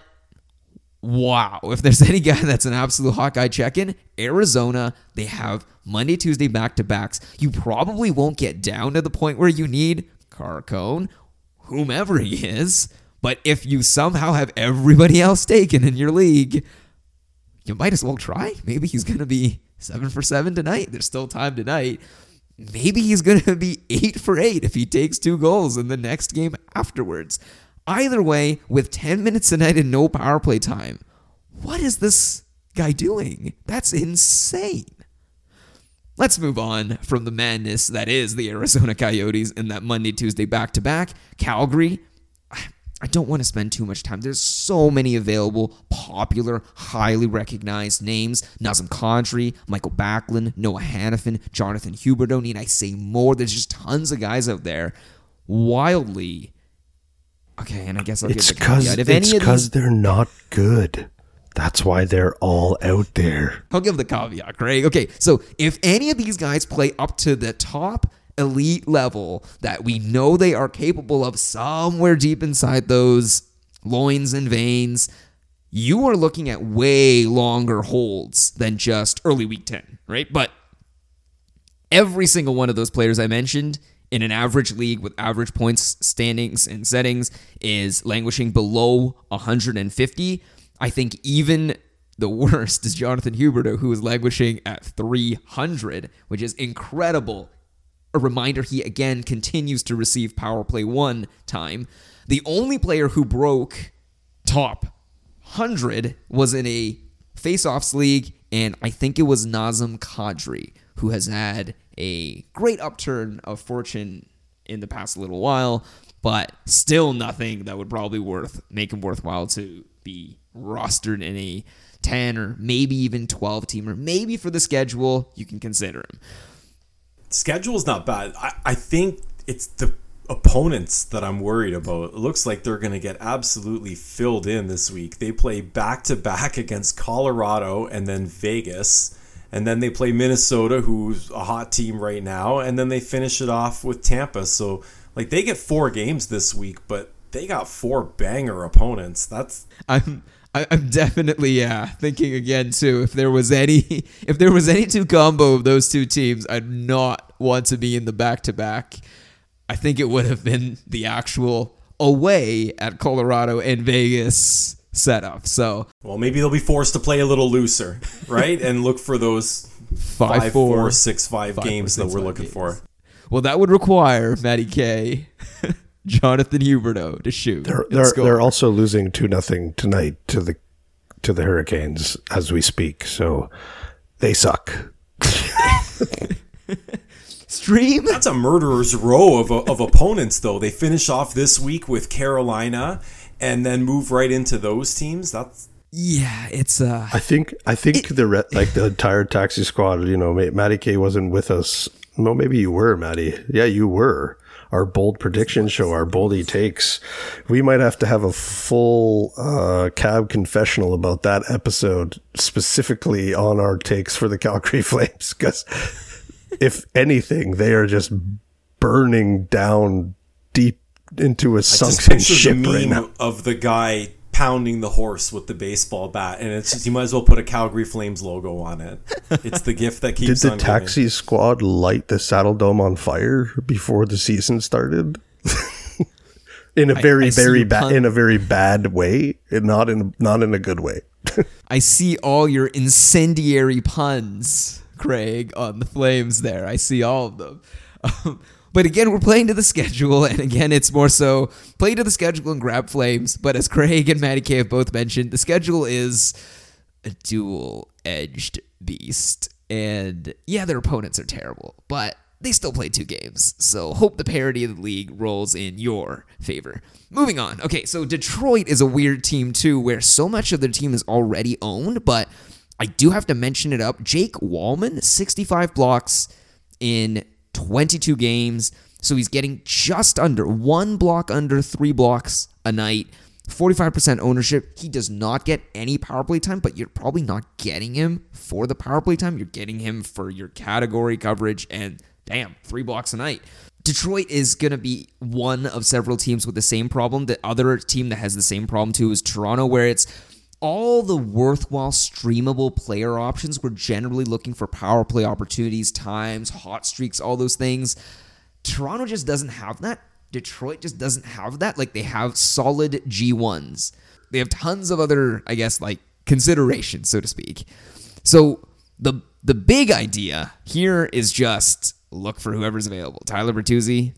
wow, if there's any guy that's an absolute Hawkeye check-in, Arizona, they have Monday, Tuesday back-to-backs. You probably won't get down to the point where you need Carcone, whomever he is, but if you somehow have everybody else taken in your league, you might as well try. Maybe he's going to be 7-for-7 tonight. There's still time tonight. Maybe he's going to be 8-for-8 if he takes 2 goals in the next game afterwards. Either way, with 10 minutes a night and no power play time, what is this guy doing? That's insane. Let's move on from the madness that is the Arizona Coyotes and that Monday, Tuesday back-to-back. Calgary, I don't want to spend too much time. There's so many available, popular, highly recognized names. Nazem Kadri, Michael Backlund, Noah Hannafin, Jonathan Huberdeau. Don't need I say more. There's just tons of guys out there wildly. Okay, and I guess I'll get the caveat. It's because they're not good. That's why they're all out there. I'll give the caveat, Greg. Okay, so if any of these guys play up to the top elite level that we know they are capable of somewhere deep inside those loins and veins, you are looking at way longer holds than just early week 10, right? But every single one of those players I mentioned in an average league with average points, standings, and settings is languishing below 150. I think even the worst is Jonathan Huberdeau, who is languishing at 300, which is incredible. A reminder, he again continues to receive power play 1 time. The only player who broke top 100 was in a face-offs league, and I think it was Nazem Kadri, who has had a great upturn of fortune in the past little while, but still nothing that would probably make him worthwhile to be rostered in a 10 or maybe even 12-teamer. Maybe for the schedule, you can consider him. Schedule's not bad. I think it's the opponents that I'm worried about. It looks like they're going to get absolutely filled in this week. They play back-to-back against Colorado and then Vegas. And then they play Minnesota, who's a hot team right now. And then they finish it off with Tampa. So, like, they get 4 games this week, but they got 4 banger opponents. I'm definitely thinking again too. If there was any two combo of those two teams, I'd not want to be in the back to back. I think it would have been the actual away at Colorado and Vegas setup. So, well, maybe they'll be forced to play a little looser, right? And look for those 5-4, 6-5 games that we're looking for. Well, that would require Matty K Jonathan Huberdeau to shoot. They're also losing 2-0 tonight to the Hurricanes as we speak, so they suck. Stream. That's a murderer's row of opponents, though. They finish off this week with Carolina, and then move right into those teams. That's it's. I think the entire taxi squad. You know, Matty K wasn't with us. Well, maybe you were, Matty. Yeah, you were. Our bold prediction show, our boldy takes. We might have to have a full cab confessional about that episode, specifically on our takes for the Calgary Flames, because if anything, they are just burning down deep into a sunken ship right now. Of the guy pounding the horse with the baseball bat, and it's just, you might as well put a Calgary Flames logo on it. It's the gift that keeps on giving. Did the taxi squad light the Saddle Dome on fire before the season started? in a very bad way, and not in a good way. I see all your incendiary puns, Craig, on the Flames there. I see all of them. But again, we're playing to the schedule, and again, it's more so play to the schedule and grab Flames. But as Craig and Matty K have both mentioned, the schedule is a dual-edged beast. And yeah, their opponents are terrible, but they still play 2 games. So hope the parity of the league rolls in your favor. Moving on. Okay, so Detroit is a weird team too, where so much of their team is already owned, but I do have to mention it up. Jake Wallman, 65 blocks in 22 games. So he's getting just under 3 blocks a night, 45% ownership. He does not get any power play time, but you're probably not getting him for the power play time. You're getting him for your category coverage, and damn, 3 blocks a night. Detroit is going to be one of several teams with the same problem. The other team that has the same problem too is Toronto, where it's all the worthwhile streamable player options. We're generally looking for power play opportunities, times, hot streaks, all those things. Toronto just doesn't have that. Detroit just doesn't have that. Like, they have solid G1s. They have tons of other, I guess, like, considerations, so to speak. So the big idea here is just look for whoever's available. Tyler Bertuzzi,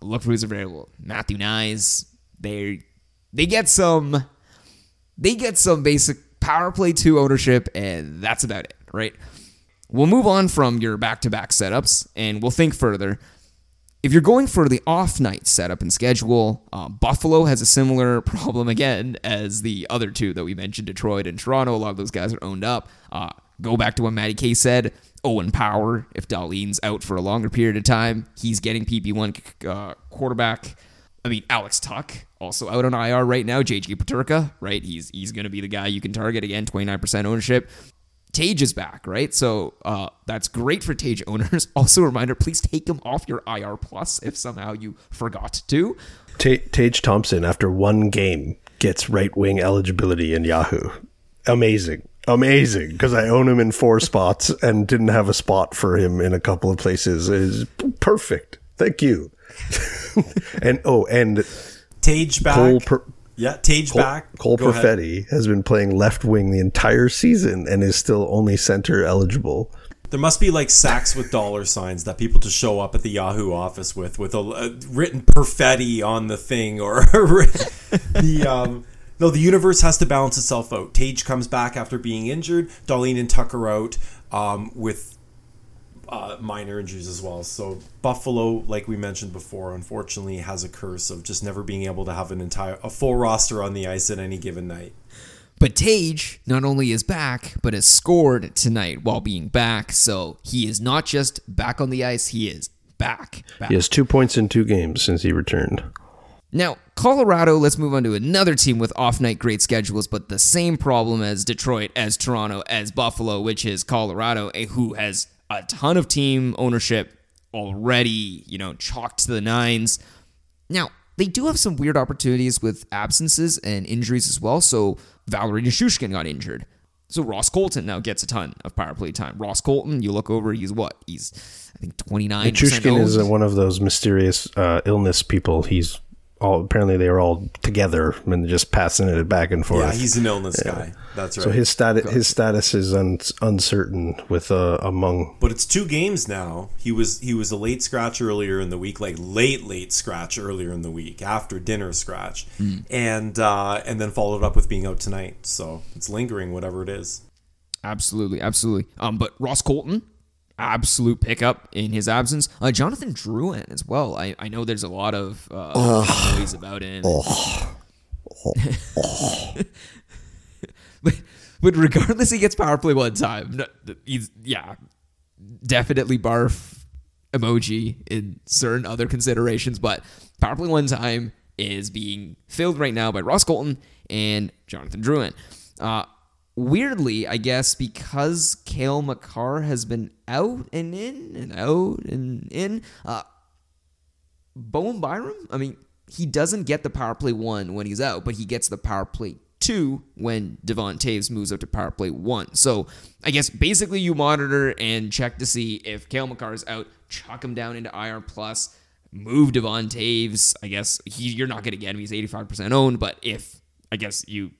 look for who's available. Matthew Nyes, they get some basic power play 2 ownership, and that's about it, right? We'll move on from your back-to-back setups, and we'll think further. If you're going for the off-night setup and schedule, Buffalo has a similar problem, again, as the other two that we mentioned, Detroit and Toronto. A lot of those guys are owned up. Go back to what Matty K said, Owen Power, if Dahlin's out for a longer period of time, he's getting PP1 quarterback. I mean, Alex Tuck, also out on IR right now. J.J. Paterka, right? He's going to be the guy you can target. Again, 29% ownership. Tage is back, right? So that's great for Tage owners. Also, a reminder, please take him off your IR plus if somehow you forgot to. Tage Thompson, after 1 game, gets right-wing eligibility in Yahoo. Amazing. Amazing, because I own him in 4 spots and didn't have a spot for him in a couple of places. It is perfect. Thank you. and Tage back. Cole Perfetti has been playing left wing the entire season and is still only center eligible. There must be like sacks with dollar signs that people just show up at the Yahoo office with a written Perfetti on the thing, or No, the universe has to balance itself out. Tage comes back after being injured. Darlene and Tucker out with minor injuries as well. So Buffalo, like we mentioned before, unfortunately has a curse of just never being able to have a full roster on the ice at any given night. But Tage not only is back, but has scored tonight while being back. So he is not just back on the ice, he is back. He has 2 points in 2 games since he returned. Now, Colorado, let's move on to another team with off-night great schedules, but the same problem as Detroit, as Toronto, as Buffalo, which is Colorado, who has a ton of team ownership already, chalked to the 9s. Now, they do have some weird opportunities with absences and injuries as well. So Valeri Nishushkin got injured. So Ross Colton now gets a ton of power play time. Ross Colton, you look over, he's what? He's, I think, 29%. Nishushkin is one of those mysterious illness people. He's all, apparently they were all together and just passing it back and forth. Yeah, he's an illness guy. That's right. So his status is uncertain with among. But it's 2 games now. He was a late scratch earlier in the week, like late scratch earlier in the week after dinner scratch, and then followed up with being out tonight. So it's lingering, whatever it is. Absolutely. But Ross Colton, absolute pickup in his absence. Jonathan Drouin as well. I know there's a lot of noise about him. But regardless, he gets power play one time. Definitely barf emoji in certain other considerations, but power play one time is being filled right now by Ross Colton and Jonathan Drouin. Weirdly, I guess, because Cale Makar has been out and in and out and in, Bowen Byram, I mean, he doesn't get the power play 1 when he's out, but he gets the power play 2 when Devon Toews moves up to power play 1. So I guess basically you monitor and check to see if Cale Makar is out, chuck him down into IR+, move Devon Toews. I guess you're not going to get him. He's 85% owned, but if, I guess, you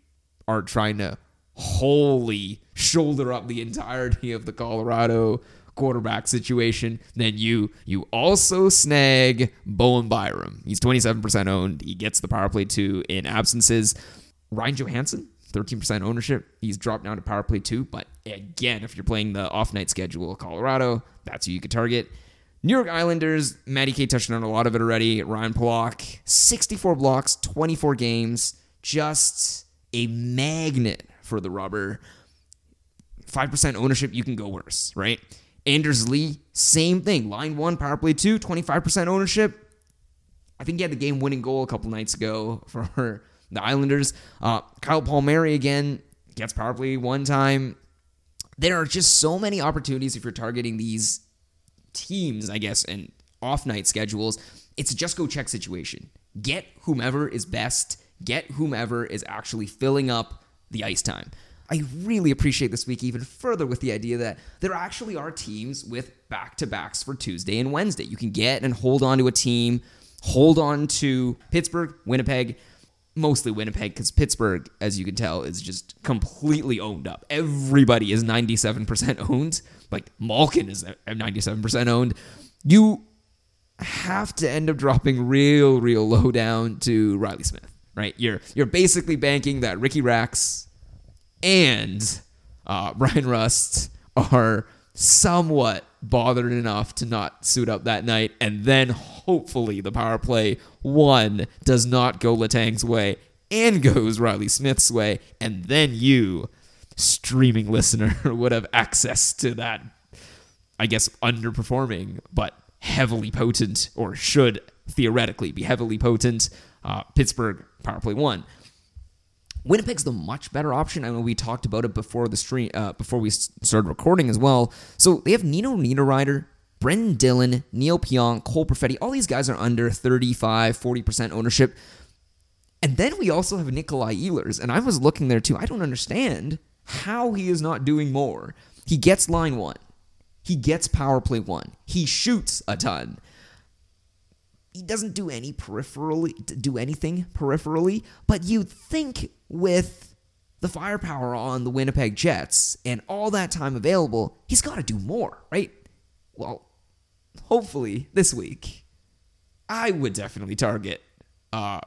are trying to wholly shoulder up the entirety of the Colorado quarterback situation, then you also snag Bowen Byram. He's 27% owned. He gets the power play 2 in absences. Ryan Johansson, 13% ownership. He's dropped down to power play 2, but again, if you're playing the off night schedule of Colorado, that's who you could target. New York Islanders, Matty K touched on a lot of it already. Ryan Pollock, 64 blocks, 24 games. Just a magnet for the rubber. 5% ownership, you can go worse, right? Anders Lee, same thing. Line 1, power play 2, 25% ownership. I think he had the game-winning goal a couple nights ago for the Islanders. Kyle Palmieri, again, gets power play 1 time. There are just so many opportunities if you're targeting these teams, I guess, and off-night schedules. It's a just-go-check situation. Get whomever is best. Get whomever is actually filling up the ice time. I really appreciate this week even further with the idea that there actually are teams with back-to-backs for Tuesday and Wednesday. You can get and hold on to a team, hold on to Pittsburgh, Winnipeg, mostly Winnipeg, because Pittsburgh, as you can tell, is just completely owned up. Everybody is 97% owned. Like, Malkin is 97% owned. You have to end up dropping real low down to Riley Smith. Right, you're basically banking that Ricky Racks and Brian Rust are somewhat bothered enough to not suit up that night, and then hopefully the power play 1 does not go Letang's way and goes Riley Smith's way, and then you, streaming listener, would have access to that, I guess, underperforming but heavily potent, or should theoretically be heavily potent, Pittsburgh power play 1. Winnipeg's the much better option. I mean, we talked about it before the stream, before we started recording as well. So they have Nino Niederreiter, Brendan Dillon, Neil Pionk, Cole Perfetti. All these guys are under 35-40% ownership. And then we also have Nikolai Ehlers. And I was looking there too. I don't understand how he is not doing more. He gets line 1. He gets power play 1. He shoots a ton. He doesn't do anything peripherally, but you'd think with the firepower on the Winnipeg Jets and all that time available, he's got to do more, right? Well, hopefully this week, I would definitely target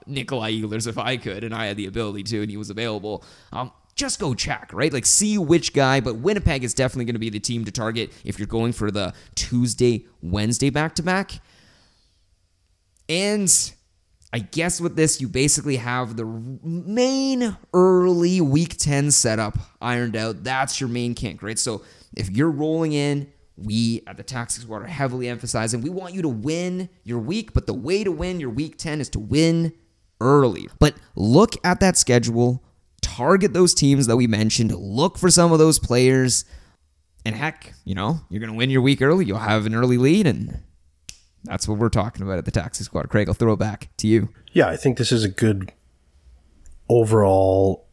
Nikolai Ehlers if I could, and I had the ability to, and he was available. Just go check, right? Like, see which guy, but Winnipeg is definitely going to be the team to target if you're going for the Tuesday, Wednesday back-to-back. And I guess with this, you basically have the main early Week 10 setup ironed out. That's your main kink, right? So if you're rolling in, we at the Tactics Squad are heavily emphasizing we want you to win your week, but the way to win your Week 10 is to win early. But look at that schedule, target those teams that we mentioned, look for some of those players, and heck, you know, you're going to win your week early. You'll have an early lead, and that's what we're talking about at the Taxi Squad. Craig, I'll throw it back to you. Yeah, I think this is a good overall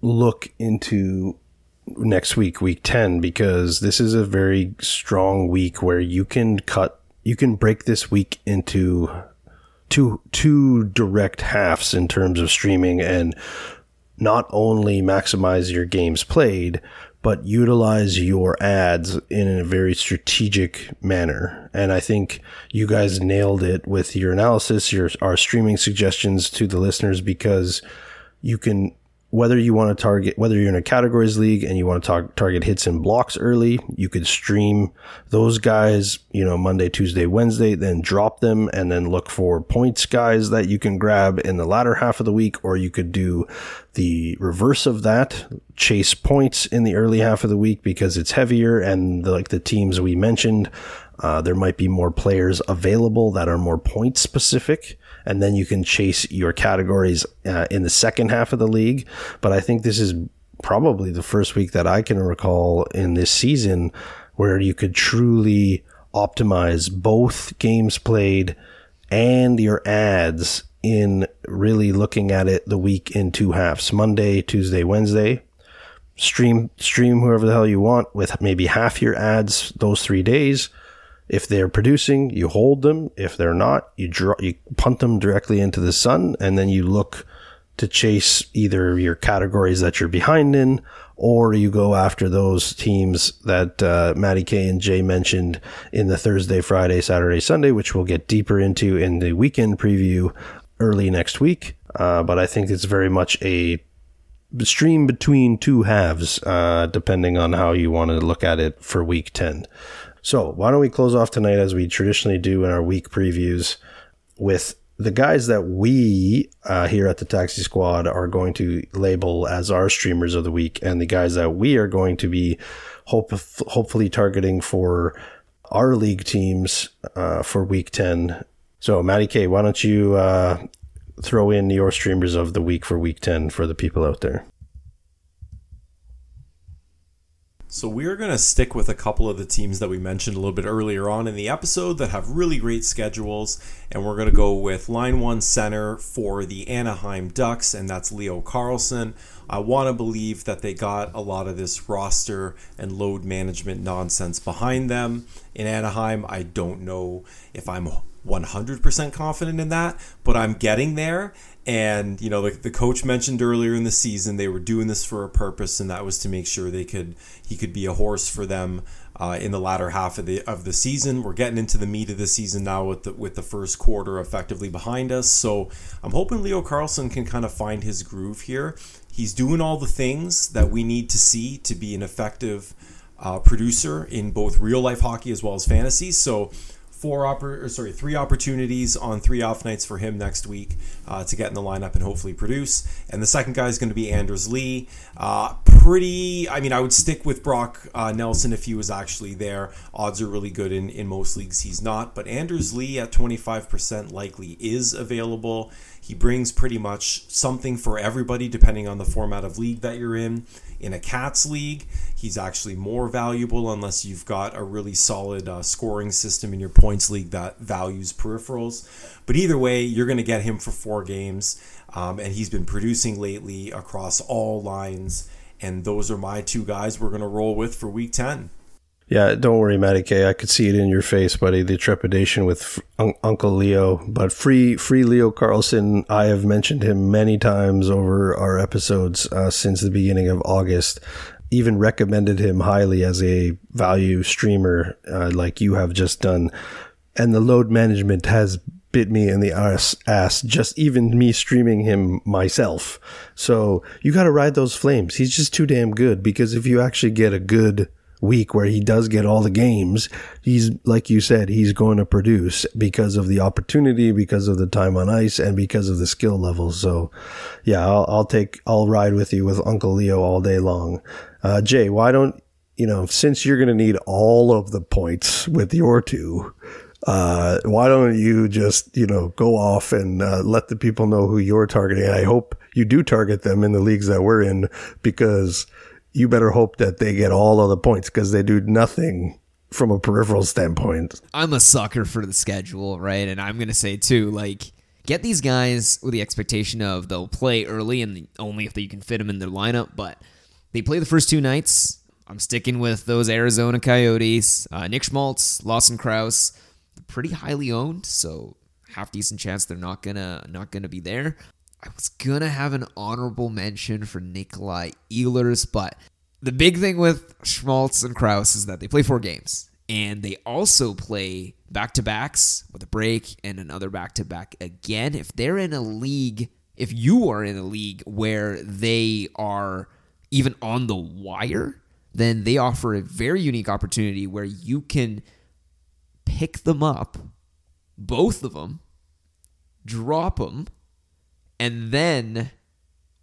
look into next week, Week 10, because this is a very strong week where you can break this week into two direct halves in terms of streaming, and not only maximize your games played, but utilize your ads in a very strategic manner. And I think you guys nailed it with your analysis, our streaming suggestions to the listeners, because you can, whether you want to target, whether you're in a categories league and you want to target hits and blocks early, you could stream those guys, you know, Monday, Tuesday, Wednesday, then drop them and then look for points guys that you can grab in the latter half of the week. Or you could do the reverse of that, chase points in the early half of the week because it's heavier. And like the teams we mentioned, there might be more players available that are more point specific. And then you can chase your categories in the second half of the league. But I think this is probably the first week that I can recall in this season where you could truly optimize both games played and your ads in really looking at it the week in two halves, Monday, Tuesday, Wednesday. Stream whoever the hell you want with maybe half your ads those 3 days. If they're producing, you hold them. If they're not, you punt them directly into the sun, and then you look to chase either your categories that you're behind in, or you go after those teams that Matty K and Jay mentioned in the Thursday, Friday, Saturday, Sunday, which we'll get deeper into in the weekend preview early next week. But I think it's very much a stream between two halves, depending on how you want to look at it for week 10. So why don't we close off tonight, as we traditionally do in our week previews, with the guys that we here at the Taxi Squad are going to label as our streamers of the week, and the guys that we are going to be hopefully targeting for our league teams for week 10. So Matty K, why don't you throw in your streamers of the week for week 10 for the people out there? So we're going to stick with a couple of the teams that we mentioned a little bit earlier on in the episode that have really great schedules, and we're going to go with line one center for the Anaheim Ducks, and that's Leo Carlsson. I want to believe that they got a lot of this roster and load management nonsense behind them in Anaheim. I don't know if I'm 100% confident in that, but I'm getting there. And, you know, like the coach mentioned earlier in the season, they were doing this for a purpose, and that was to make sure he could be a horse for them in the latter half of the season. We're getting into the meat of the season now with the first quarter effectively behind us. So I'm hoping Leo Carlsson can kind of find his groove here. He's doing all the things that we need to see to be an effective producer in both real life hockey as well as fantasy. So three opportunities on three off nights for him next week to get in the lineup and hopefully produce. And the second guy is going to be Anders Lee. I would stick with Brock Nelson if he was actually there. Odds are really good in most leagues. He's not, but Anders Lee at 25% likely is available. He brings pretty much something for everybody, depending on the format of league that you're in. In a Cats league, he's actually more valuable unless you've got a really solid scoring system in your points league that values peripherals. But either way, you're going to get him for 4 games, and he's been producing lately across all lines. And those are my two guys we're going to roll with for Week 10. Yeah, don't worry, Matty K. I could see it in your face, buddy, the trepidation with Uncle Leo. But free Leo Carlsson, I have mentioned him many times over our episodes since the beginning of August. Even recommended him highly as a value streamer like you have just done. And the load management has bit me in the ass, just even me streaming him myself. So you got to ride those flames. He's just too damn good, because if you actually get a good week where he does get all the games, he's, like you said, he's going to produce because of the opportunity, because of the time on ice, and because of the skill level. So yeah, I'll ride with you with Uncle Leo all day long. Jay, why don't you know, since you're going to need all of the points with your two, why don't you just, you know, go off and let the people know who you're targeting? And I hope you do target them in the leagues that we're in, because you better hope that they get all of the points, because they do nothing from a peripheral standpoint. I'm a sucker for the schedule, right? And I'm going to say, too, like, get these guys with the expectation of they'll play early and only if you can fit them in their lineup. But they play the first 2 nights. I'm sticking with those Arizona Coyotes. Nick Schmaltz, Lawson Krause, pretty highly owned. So half decent chance they're not gonna be there. I was gonna have an honorable mention for Nikolai Ehlers, but the big thing with Schmaltz and Krause is that they play 4 games, and they also play back-to-backs with a break and another back-to-back again. If you are in a league where they are even on the wire, then they offer a very unique opportunity where you can pick them up, both of them, drop them, and then,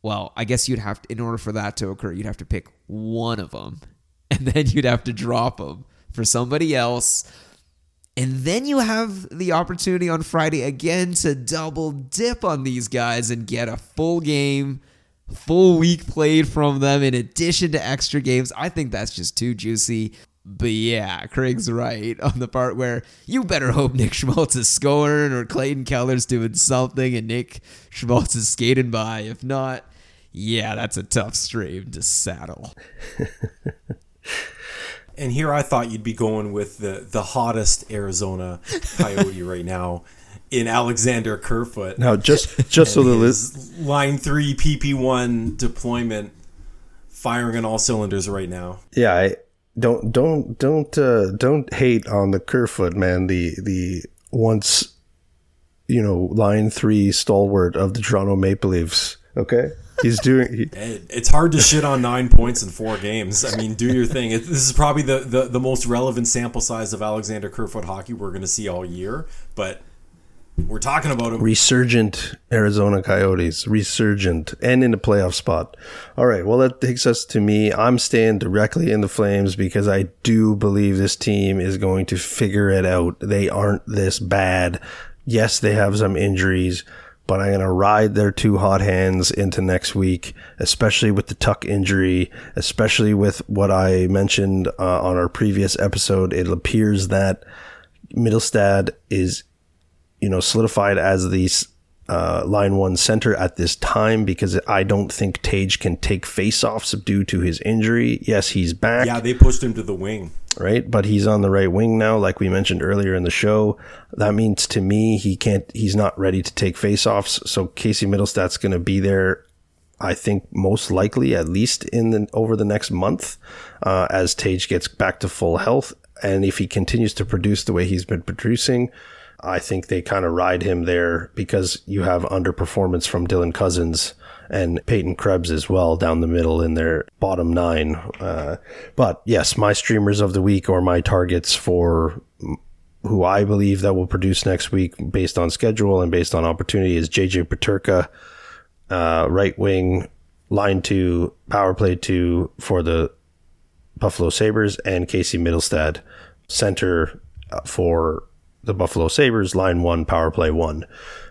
well, I guess you'd have to, in order for that to occur, you'd have to pick one of them, and then you'd have to drop them for somebody else. And then you have the opportunity on Friday again to double dip on these guys and get a full game, full week played from them in addition to extra games. I think that's just too juicy. But yeah, Craig's right on the part where you better hope Nick Schmaltz is scoring or Clayton Keller's doing something and Nick Schmaltz is skating by. If not, yeah, that's a tough stream to saddle. And here I thought you'd be going with the hottest Arizona Coyote right now in Alexander Kerfoot. Now, just so the list. Line 3 PP1 deployment firing on all cylinders right now. Yeah, I don't hate on the Kerfoot, man. The once, you know, line 3 stalwart of the Toronto Maple Leafs, okay? He's doing. It's hard to shit on 9 points in 4 games. I mean, do your thing. This is probably the most relevant sample size of Alexander Kerfoot hockey we're going to see all year. But we're talking about him. Resurgent Arizona Coyotes. Resurgent and in the playoff spot. All right. Well, that takes us to me. I'm staying directly in the Flames because I do believe this team is going to figure it out. They aren't this bad. Yes, they have some injuries, but I'm going to ride their 2 hot hands into next week, especially with the Tuck injury, especially with what I mentioned on our previous episode. It appears that Middlestad is, you know, solidified as the line 1 center at this time because I don't think Tage can take face-offs due to his injury. Yes, he's back. Yeah, they pushed him to the wing. Right, but he's on the right wing now, like we mentioned earlier in the show. That means to me he's not ready to take faceoffs. So Casey Middlestat's gonna be there, I think most likely, at least over the next month, as Tage gets back to full health. And if he continues to produce the way he's been producing, I think they kind of ride him there because you have underperformance from Dylan Cousins and Peyton Krebs as well down the middle in their bottom 9. But yes, my streamers of the week or my targets for who I believe that will produce next week based on schedule and based on opportunity is J.J. Peterka, right wing, line 2, power play 2 for the Buffalo Sabres, and Casey Middlestad, center for the Buffalo Sabres, line 1, power play 1.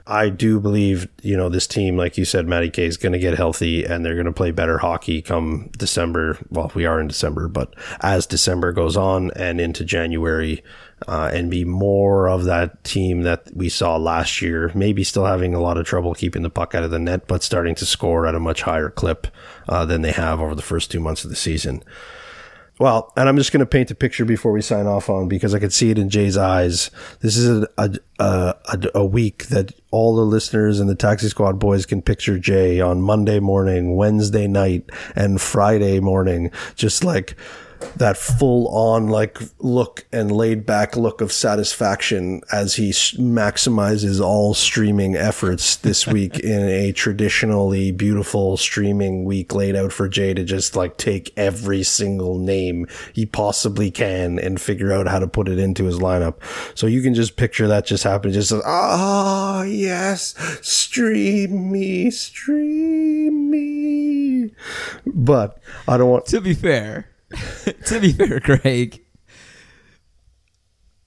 I do believe, you know, this team, like you said, Matty K, is going to get healthy and they're going to play better hockey come December. Well, we are in December, but as December goes on and into January, and be more of that team that we saw last year, maybe still having a lot of trouble keeping the puck out of the net, but starting to score at a much higher clip than they have over the first 2 months of the season. Well, and I'm just going to paint a picture before we sign off on, because I could see it in Jay's eyes. This is a week that all the listeners and the Taxi Squad boys can picture Jay on Monday morning, Wednesday night, and Friday morning, just like that full-on like look and laid-back look of satisfaction as he maximizes all streaming efforts this week in a traditionally beautiful streaming week laid out for Jay to just like take every single name he possibly can and figure out how to put it into his lineup. So you can just picture that just happening. Just like, oh, yes, stream me. But I don't want... To be fair, Craig,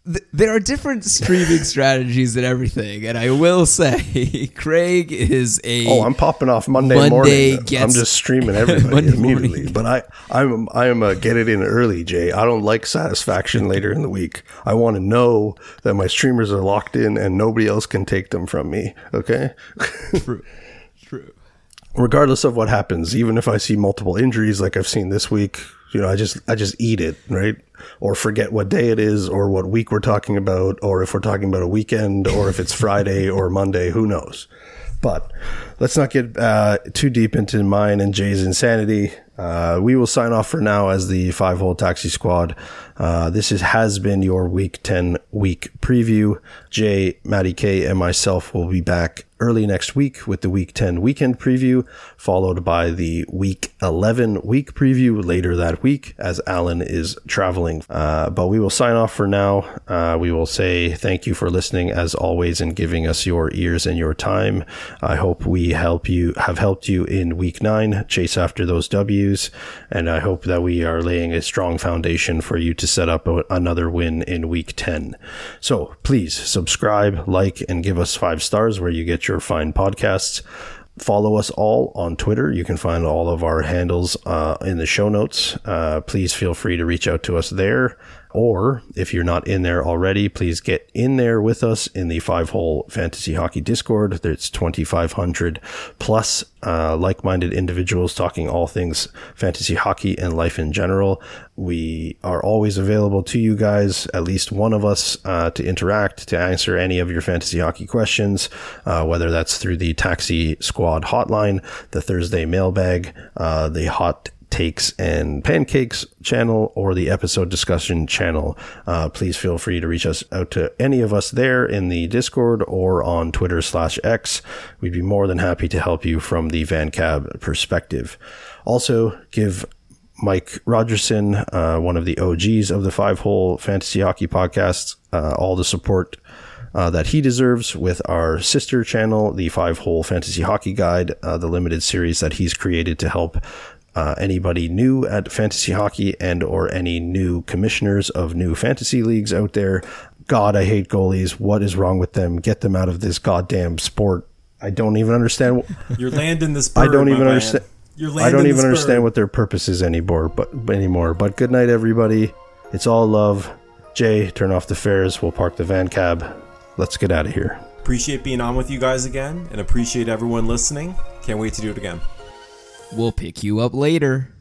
there are different streaming strategies and everything, and I will say, Craig is a... Oh, I'm popping off Monday morning. I'm just streaming everybody immediately. Morning. But I am a get it in early, Jay. I don't like satisfaction later in the week. I want to know that my streamers are locked in and nobody else can take them from me, okay? True. Regardless of what happens, even if I see multiple injuries like I've seen this week... You know, I just eat it, right? Or forget what day it is or what week we're talking about, or if we're talking about a weekend or if it's Friday or Monday, who knows? But let's not get too deep into mine and Jay's insanity. We will sign off for now as the Five-Hole Taxi Squad. This has been your Week 10 week preview. Jay, Matty K, and myself will be back early next week with the Week 10 weekend preview, followed by the Week 11 week preview later that week as Alan is traveling. But we will sign off for now. We will say thank you for listening as always and giving us your ears and your time. I hope we have helped you in Week 9 chase after those W's, and I hope that we are laying a strong foundation for you to set up another win in Week 10. So please subscribe, like, and give us 5 stars where you get your fine podcasts. Follow us all on Twitter. You can find all of our handles in the show notes. Please feel free to reach out to us there. Or if you're not in there already, please get in there with us in the Five-Hole Fantasy Hockey Discord. There's 2,500 plus like-minded individuals talking all things fantasy hockey and life in general. We are always available to you guys, at least one of us, to interact, to answer any of your fantasy hockey questions, whether that's through the Taxi Squad hotline, the Thursday mailbag, the Hot Takes and Pancakes channel, or the episode discussion channel. Please feel free to reach us out to any of us there in the Discord or on Twitter/X. We'd be more than happy to help you from the VanCab perspective. Also, give Mike Rogerson, one of the OGs of the Five-Hole Fantasy Hockey Podcast, all the support that he deserves with our sister channel, the Five-Hole Fantasy Hockey Guide, the limited series that he's created to help anybody new at fantasy hockey and or any new commissioners of new fantasy leagues out there. God, I hate goalies. What is wrong with them? Get them out of this goddamn sport. I don't even understand. You're landing this bird, I don't even understand. I don't even understand what their purpose is anymore. But good night, everybody. It's all love. Jay, turn off the fares. We'll park the van cab. Let's get out of here. Appreciate being on with you guys again and appreciate everyone listening. Can't wait to do it again. We'll pick you up later.